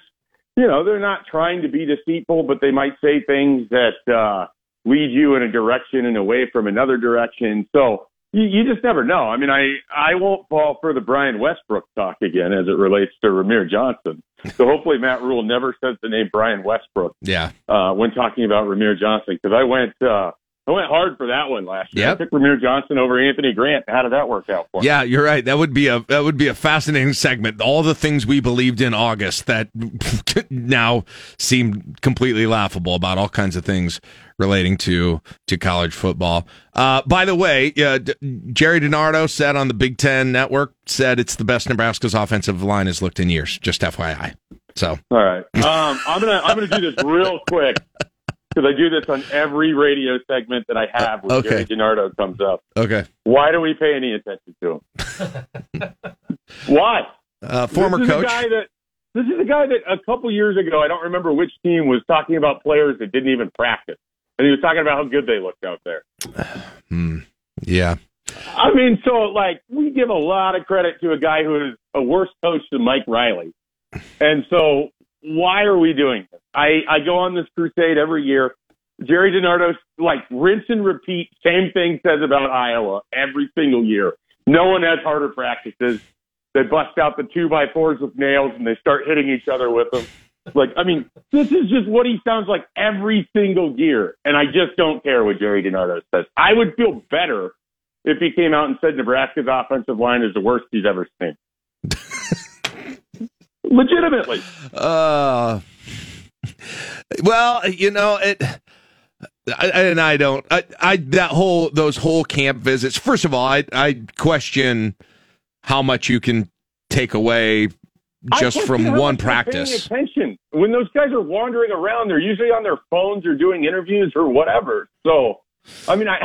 you know they're not trying to be deceitful, but they might say things that uh, lead you in a direction and away from another direction. So you, you just never know. I mean, I I won't fall for the Brian Westbrook talk again as it relates to Ramir Johnson. So hopefully Matt Rule never says the name Brian Westbrook. Yeah. Uh, when talking about Ramir Johnson, because I went uh, I went hard for that one last year. Yep. I took Ramir Johnson over Anthony Grant. How did that work out for? Yeah, him? You're right. That would be a that would be a fascinating segment. All the things we believed in August that now seem completely laughable about all kinds of things relating to to college football. Uh, by the way, uh, D- Jerry DiNardo said on the Big Ten Network, said it's the best Nebraska's offensive line has looked in years. Just F Y I. So all right, um, I'm gonna I'm gonna do this real quick because I do this on every radio segment that I have when okay. Jerry DiNardo comes up. Okay, why do we pay any attention to him? Why? Uh, former this coach. Is a guy that, this is a guy that a couple years ago, I don't remember which team, was talking about players that didn't even practice. And he was talking about how good they looked out there. Mm, yeah. I mean, so, like, we give a lot of credit to a guy who is a worse coach than Mike Riley. And so why are we doing this? I, I go on this crusade every year. Jerry DiNardo, like, rinse and repeat, same thing says about Iowa every single year. No one has harder practices. They bust out the two-by-fours with nails, and they start hitting each other with them. Like, I mean, this is just what he sounds like every single year, and I just don't care what Jerry DiNardo says. I would feel better if he came out and said Nebraska's offensive line is the worst he's ever seen. Legitimately. Uh, well, you know, it. I, and I don't. I, I that whole those whole camp visits. First of all, I I question how much you can take away just from one practice. Attention. When those guys are wandering around, they're usually on their phones or doing interviews or whatever. So, I mean, I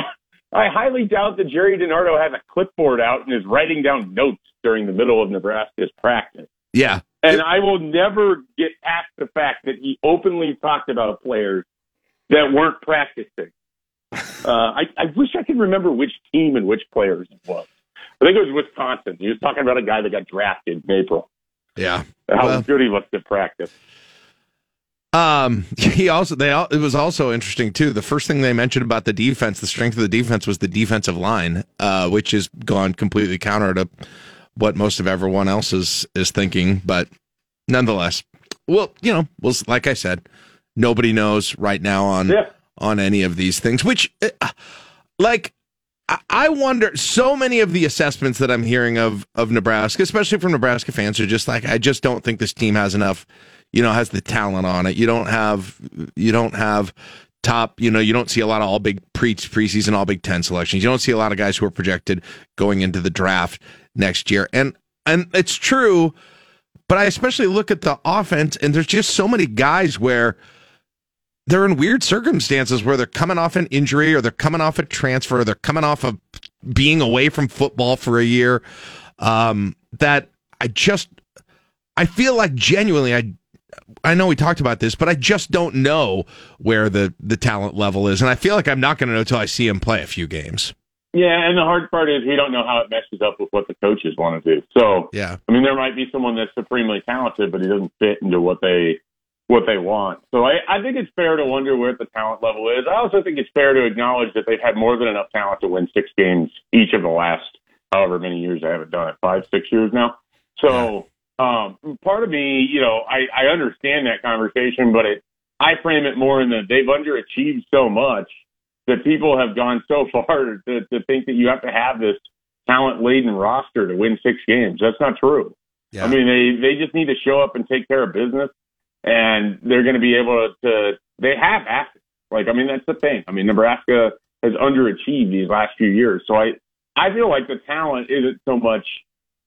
I highly doubt that Jerry DiNardo has a clipboard out and is writing down notes during the middle of Nebraska's practice. Yeah. And it, I will never get past the fact that he openly talked about players that weren't practicing. uh, I, I wish I could remember which team and which players it was. I think it was Wisconsin. He was talking about a guy that got drafted in April. Yeah, how well, good he looked at practice. Um, he also they all, it was also interesting too. The first thing they mentioned about the defense, the strength of the defense, was the defensive line, uh, which has gone completely counter to what most of everyone else is is thinking. But nonetheless, well, you know, well, like I said, nobody knows right now on yeah. on any of these things. Which, uh, like. I wonder, so many of the assessments that I'm hearing of of Nebraska, especially from Nebraska fans, are just like, I just don't think this team has enough, you know, has the talent on it. You don't have, you don't have top, you know, you don't see a lot of all big pre preseason, all Big Ten selections. You don't see a lot of guys who are projected going into the draft next year. And, and it's true, but I especially look at the offense, and there's just so many guys where they're in weird circumstances where they're coming off an injury or they're coming off a transfer or they're coming off of being away from football for a year. Um, that I just, I feel like genuinely, I I know we talked about this, but I just don't know where the, the talent level is. And I feel like I'm not going to know until I see him play a few games. Yeah, and the hard part is we don't know how it meshes up with what the coaches want to do. So, yeah. I mean, there might be someone that's supremely talented, but he doesn't fit into what they what they want. So I, I think it's fair to wonder where the talent level is. I also think it's fair to acknowledge that they've had more than enough talent to win six games each of the last however many years. I haven't done it, five, six years now. So um, part of me, you know, I, I understand that conversation, but it, I frame it more in that they've underachieved so much that people have gone so far to, to think that you have to have this talent-laden roster to win six games. That's not true. Yeah. I mean, they, they just need to show up and take care of business. And they're going to be able to, they have assets. Like, I mean, that's the thing. I mean, Nebraska has underachieved these last few years. So I, I feel like the talent isn't so much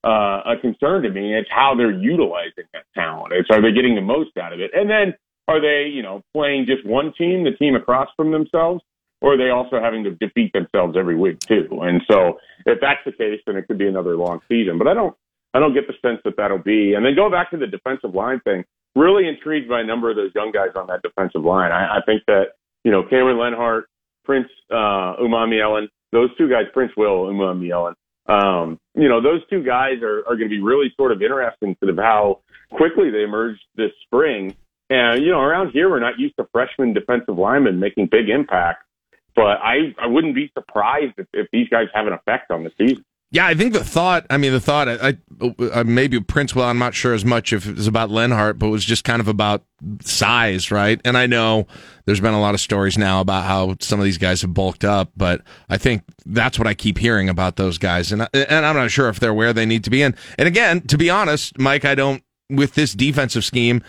uh, a concern to me. It's how they're utilizing that talent. It's are they getting the most out of it? And then are they, you know, playing just one team, the team across from themselves, or are they also having to defeat themselves every week too? And so if that's the case, then it could be another long season. But I don't, I don't get the sense that that'll be. And then go back to the defensive line thing. Really intrigued by a number of those young guys on that defensive line. I, I think that, you know, Kaylin Lenhart Prince uh, Umami Ellen, those two guys, Prince Will, Umami Ellen, um, you know, those two guys are, are going to be really sort of interesting to how quickly they emerged this spring. And, you know, around here, we're not used to freshman defensive linemen making big impacts. But I, I wouldn't be surprised if, if these guys have an effect on the season. Yeah, I think the thought, I mean, the thought, I, I, maybe Prince Will, I'm not sure as much if it was about Lenhart, but it was just kind of about size, right? And I know there's been a lot of stories now about how some of these guys have bulked up, but I think that's what I keep hearing about those guys. And, and I'm not sure if they're where they need to be. And, and again, to be honest, Mike, I don't, with this defensive scheme,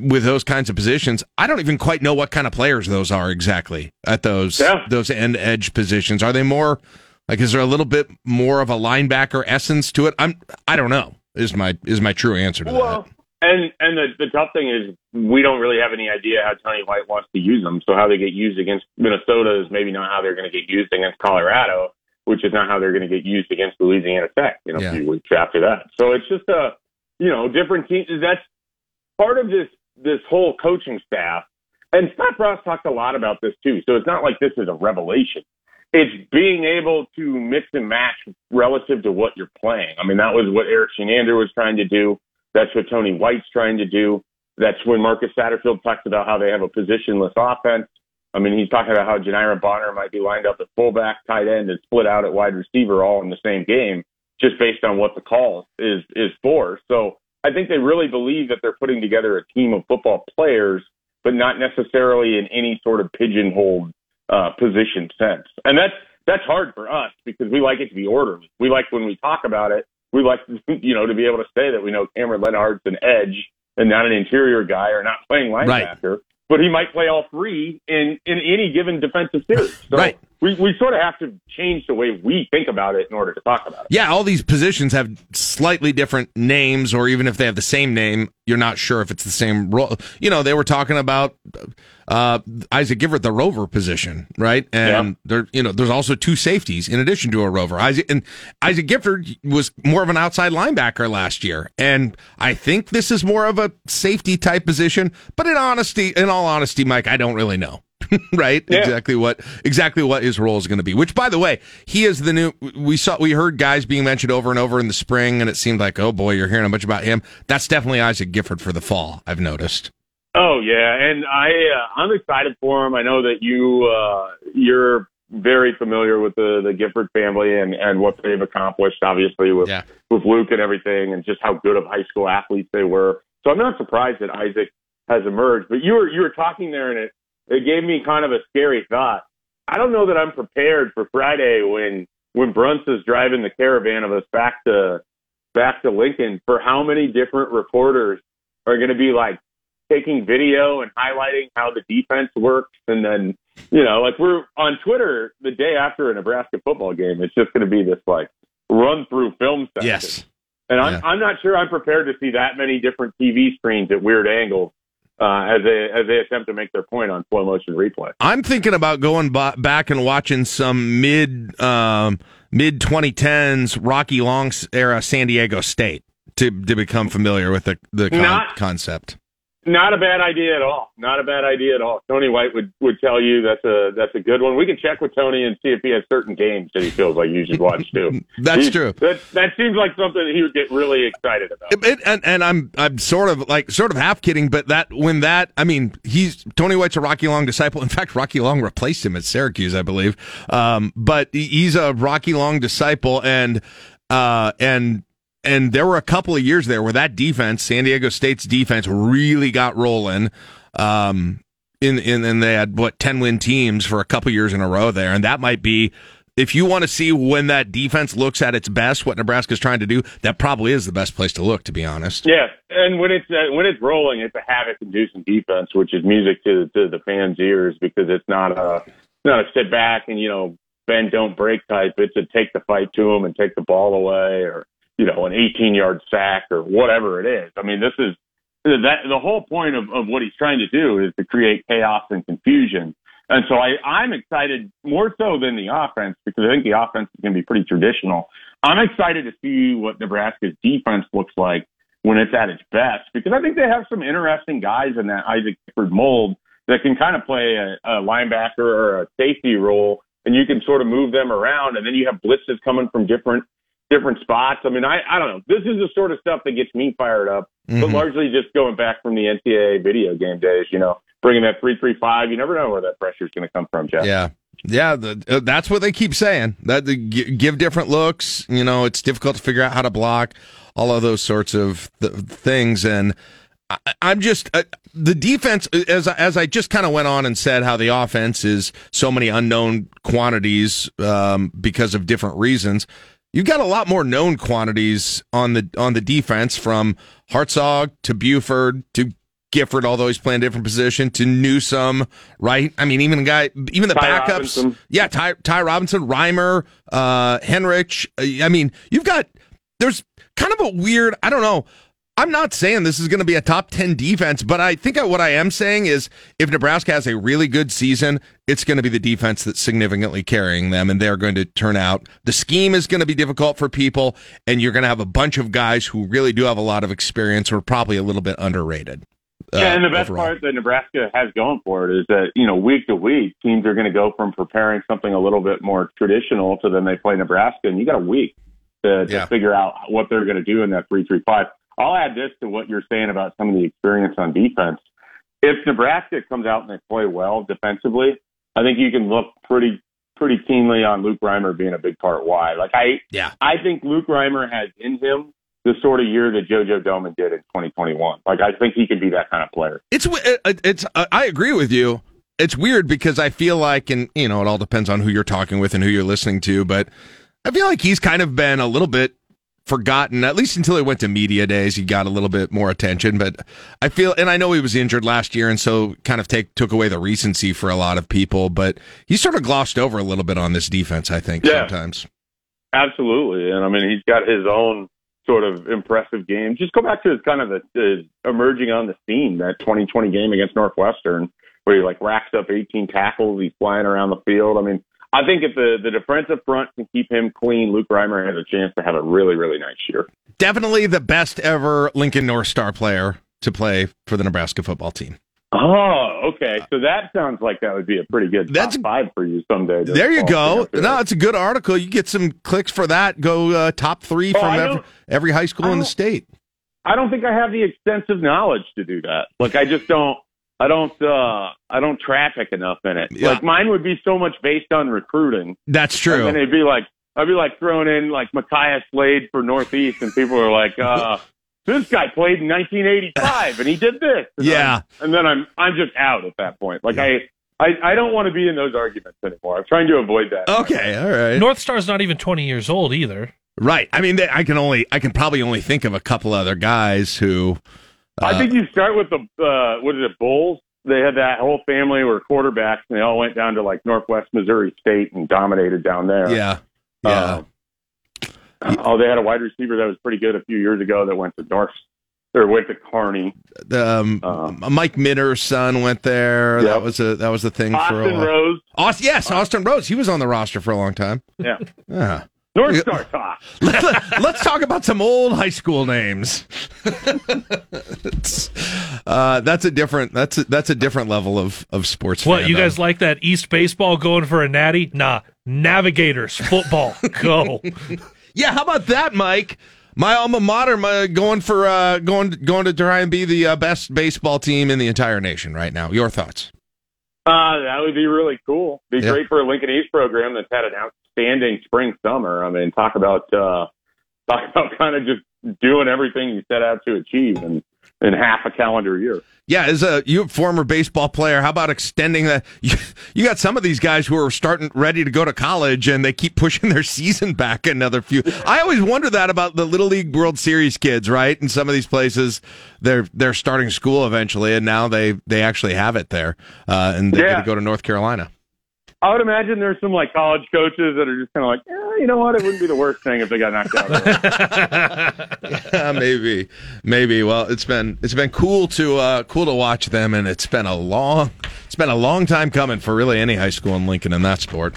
with those kinds of positions, I don't even quite know what kind of players those are exactly at those yeah. those end edge positions. Are they more like, is there a little bit more of a linebacker essence to it? I'm I don't know. Is my is my true answer to well, that? And and the, the tough thing is we don't really have any idea how Tony White wants to use them. So how they get used against Minnesota is maybe not how they're going to get used against Colorado, which is not how they're going to get used against Louisiana Tech. You know, yeah. a few weeks after that. So it's just a you know different teams. That's part of this this whole coaching staff, and Scott Ross talked a lot about this too, so it's not like this is a revelation. It's being able to mix and match relative to what you're playing. I mean, that was what Eric Shenander was trying to do. That's what Tony White's trying to do. That's when Marcus Satterfield talks about how they have a positionless offense. I mean, he's talking about how Janaira Bonner might be lined up at fullback, tight end, and split out at wide receiver all in the same game, just based on what the call is is for. So I think they really believe that they're putting together a team of football players, but not necessarily in any sort of pigeonholed uh, position sense. And that's that's hard for us because we like it to be orderly. We like when we talk about it, we like you know to be able to say that we know Cameron Lenhardt's an edge and not an interior guy or not playing linebacker, right. But he might play all three in, in any given defensive series. So right. We we sort of have to change the way we think about it in order to talk about it. Yeah, all these positions have slightly different names, or even if they have the same name, you're not sure if it's the same role. You know, they were talking about uh, Isaac Givert, the rover position, right? And yeah. there, you know, there's also two safeties in addition to a rover. Isaac and Isaac Givert was more of an outside linebacker last year, and I think this is more of a safety type position. But in honesty, in all honesty, Mike, I don't really know. Right, yeah. exactly what exactly what his role is going to be. Which, by the way, he is the new. We saw we heard guys being mentioned over and over in the spring, and it seemed like, oh boy, you're hearing a bunch about him. That's definitely Isaac Givert for the fall. I've noticed. Oh yeah, and I uh, I'm excited for him. I know that you uh, you're very familiar with the the Givert family and, and what they've accomplished, obviously with yeah. with Luke and everything, and just how good of high school athletes they were. So I'm not surprised that Isaac has emerged. But you were you were talking there, and it. It gave me kind of a scary thought. I don't know that I'm prepared for Friday when when Bruns is driving the caravan of us back to back to Lincoln for how many different reporters are going to be like taking video and highlighting how the defense works. And then, you know, like we're on Twitter the day after a Nebraska football game. It's just going to be this like run through film section. Yes. And I'm, yeah. I'm not sure I'm prepared to see that many different T V screens at weird angles. Uh, as they as they attempt to make their point on slow motion replay. I'm thinking about going b- back and watching some mid um, mid twenty tens Rocky Long era San Diego State to to become familiar with the the con- not, concept. Not a bad idea at all. Not a bad idea at all. Tony White would, would tell you that's a that's a good one. We can check with Tony and see if he has certain games that he feels like you should watch too. That's he, true. That that seems like something he would get really excited about. It, it, and and I'm I'm sort of like sort of half kidding, but that when that I mean he's Tony White's a Rocky Long disciple. In fact, Rocky Long replaced him at Syracuse, I believe. Um, but he's a Rocky Long disciple, and uh and. And there were a couple of years there where that defense, San Diego State's defense, really got rolling. Um, in in and they had what ten win teams for a couple years in a row there. And that might be, if you want to see when that defense looks at its best, what Nebraska's trying to do, that probably is the best place to look, to be honest. Yeah, and when it's uh, when it's rolling, it's a havoc-inducing defense, which is music to to the fans' ears because it's not a not a sit back and you know bend don't break type. It's a take the fight to them and take the ball away or. You know, an eighteen-yard sack or whatever it is. I mean, this is that the whole point of, of what he's trying to do is to create chaos and confusion. And so I, I'm excited more so than the offense because I think the offense is going to be pretty traditional. I'm excited to see what Nebraska's defense looks like when it's at its best because I think they have some interesting guys in that Isaac Givert mold that can kind of play a, a linebacker or a safety role, and you can sort of move them around, and then you have blitzes coming from different different spots. I mean, I, I don't know. This is the sort of stuff that gets me fired up, mm-hmm. but largely just going back from the N C double A video game days, you know, bringing that three three five. You never know where that pressure is going to come from, Jeff. Yeah. Yeah, the, uh, that's what they keep saying. That they g- give different looks. You know, it's difficult to figure out how to block, all of those sorts of th- things. And I, I'm just uh, the defense, as as I just kind of went on and said, how the offense is so many unknown quantities um, because of different reasons. You've got a lot more known quantities on the on the defense, from Hartsog to Buford to Gifford, although he's playing a different position, to Newsome, right? I mean, even the guy, even the Ty backups. Robinson. Yeah, Ty, Ty Robinson, Reimer, uh, Henrich. I mean, you've got, there's kind of a weird, I don't know. I'm not saying this is going to be a top ten defense, but I think what I am saying is if Nebraska has a really good season, it's going to be the defense that's significantly carrying them, and they're going to turn out. The scheme is going to be difficult for people, and you're going to have a bunch of guys who really do have a lot of experience who are probably a little bit underrated. Uh, yeah, and the best overall. part that Nebraska has going for it is that, you know, week to week, teams are going to go from preparing something a little bit more traditional to then they play Nebraska, and you got a week to, to yeah. figure out what they're going to do in that three three five. I'll add this to what you're saying about some of the experience on defense. If Nebraska comes out and they play well defensively, I think you can look pretty pretty keenly on Luke Reimer being a big part why. Like I, yeah. I think Luke Reimer has in him the sort of year that JoJo Doman did in twenty twenty-one. Like, I think he could be that kind of player. It's, it's, I agree with you. It's weird because I feel like, and, you know, it all depends on who you're talking with and who you're listening to, but I feel like he's kind of been a little bit forgotten, at least until he went to media days. He got a little bit more attention, but I feel, and I know he was injured last year, and so kind of take, took away the recency for a lot of people, but he's sort of glossed over a little bit on this defense, I think, yeah, sometimes. Absolutely. And, I mean, he's got his own sort of impressive game. Just go back to his kind of the, the emerging on the scene, that twenty twenty game against Northwestern, where he like racks up eighteen tackles, he's flying around the field. I mean, I think if the, the defensive front can keep him clean, Luke Reimer has a chance to have a really, really nice year. Definitely the best ever Lincoln North Star player to play for the Nebraska football team. Oh, okay. So that sounds like that would be a pretty good top that's, five for you someday. There you go. No, it's a good article. You get some clicks for that. Go uh, top three oh, from every, every high school in the state. I don't think I have the extensive knowledge to do that. Like, I just don't, I don't, uh, I don't traffic enough in it. Yeah. Like, mine would be so much based on recruiting. That's true. And then it'd be like, I'd be like throwing in like Micaiah Slade for Northeast, and people are like, uh, this guy played in nineteen eighty-five, and he did this. And yeah, I'm, and then I'm I'm just out at that point. Like, yeah. I, I, I don't want to be in those arguments anymore. I'm trying to avoid that. Okay, all right. North Star's not even twenty years old either. Right. I mean, they, I can only I can probably only think of a couple other guys who. Uh, I think you start with the uh, what is it, Bulls? They had that whole family were quarterbacks, and they all went down to like Northwest Missouri State and dominated down there. Yeah. Yeah. Uh, Oh, they had a wide receiver that was pretty good a few years ago that went to North, or went to Kearney. Um, um, Mike Minner's son went there. Yep. That was a that was the thing. Austin for a while. Rose. Austin, yes, Austin Rose. He was on the roster for a long time. Yeah. yeah. North Star talk. Let's, let's talk about some old high school names. uh, that's a different. That's a, that's a different level of of sports. What fandom. You guys like that East baseball going for a natty? Nah, Navigators football go. Yeah, how about that, Mike? My alma mater, my, going for uh, going going to try and be the uh, best baseball team in the entire nation right now. Your thoughts? Uh, that would be really cool. Be yeah. great for a Lincoln East program that's had an outstanding spring summer. I mean, talk about uh, talk about kind of just doing everything you set out to achieve in, in half a calendar year. Yeah, as a you former baseball player, how about extending that? You, you got some of these guys who are starting ready to go to college, and they keep pushing their season back another few. I always wonder that about the Little League World Series kids, right? In some of these places, they're they're starting school eventually, and now they, they actually have it there, uh, and they yeah. get to go to North Carolina. I would imagine there's some like college coaches that are just kind of like, eh, you know what? It wouldn't be the worst thing if they got knocked out. yeah, maybe, maybe. Well, it's been it's been cool to uh, cool to watch them, and it's been a long it's been a long time coming for really any high school in Lincoln in that sport.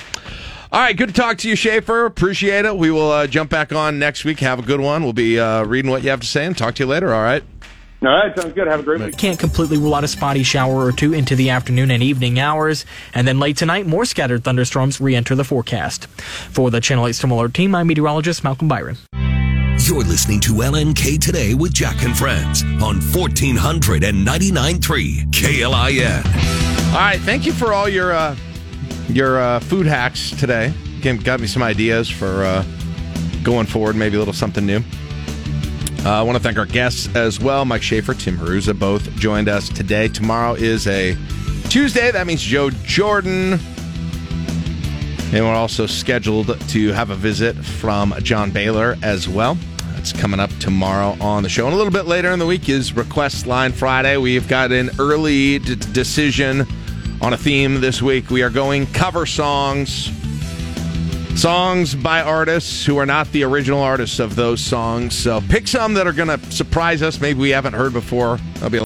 All right, good to talk to you, Schaefer. Appreciate it. We will uh, jump back on next week. Have a good one. We'll be uh, reading what you have to say and talk to you later. All right. All right, sounds good. Have a great week. Can't completely rule out a spotty shower or two into the afternoon and evening hours. And then late tonight, more scattered thunderstorms re-enter the forecast. For the Channel eight Storm Alert team, I'm meteorologist Malcolm Byron. You're listening to L N K Today with Jack and Friends on fourteen ninety-nine point three K L I N. All right, thank you for all your uh, your uh, food hacks today. Got me some ideas for uh, going forward, maybe a little something new. Uh, I want to thank our guests as well. Mike Schaefer, Tim Haruza both joined us today. Tomorrow is a Tuesday. That means Joe Jordan. And we're also scheduled to have a visit from John Baylor as well. That's coming up tomorrow on the show. And a little bit later in the week is Request Line Friday. We've got an early d- decision on a theme this week. We are going cover songs. Songs by artists who are not the original artists of those songs. So pick some that are going to surprise us. Maybe we haven't heard before. That'll be a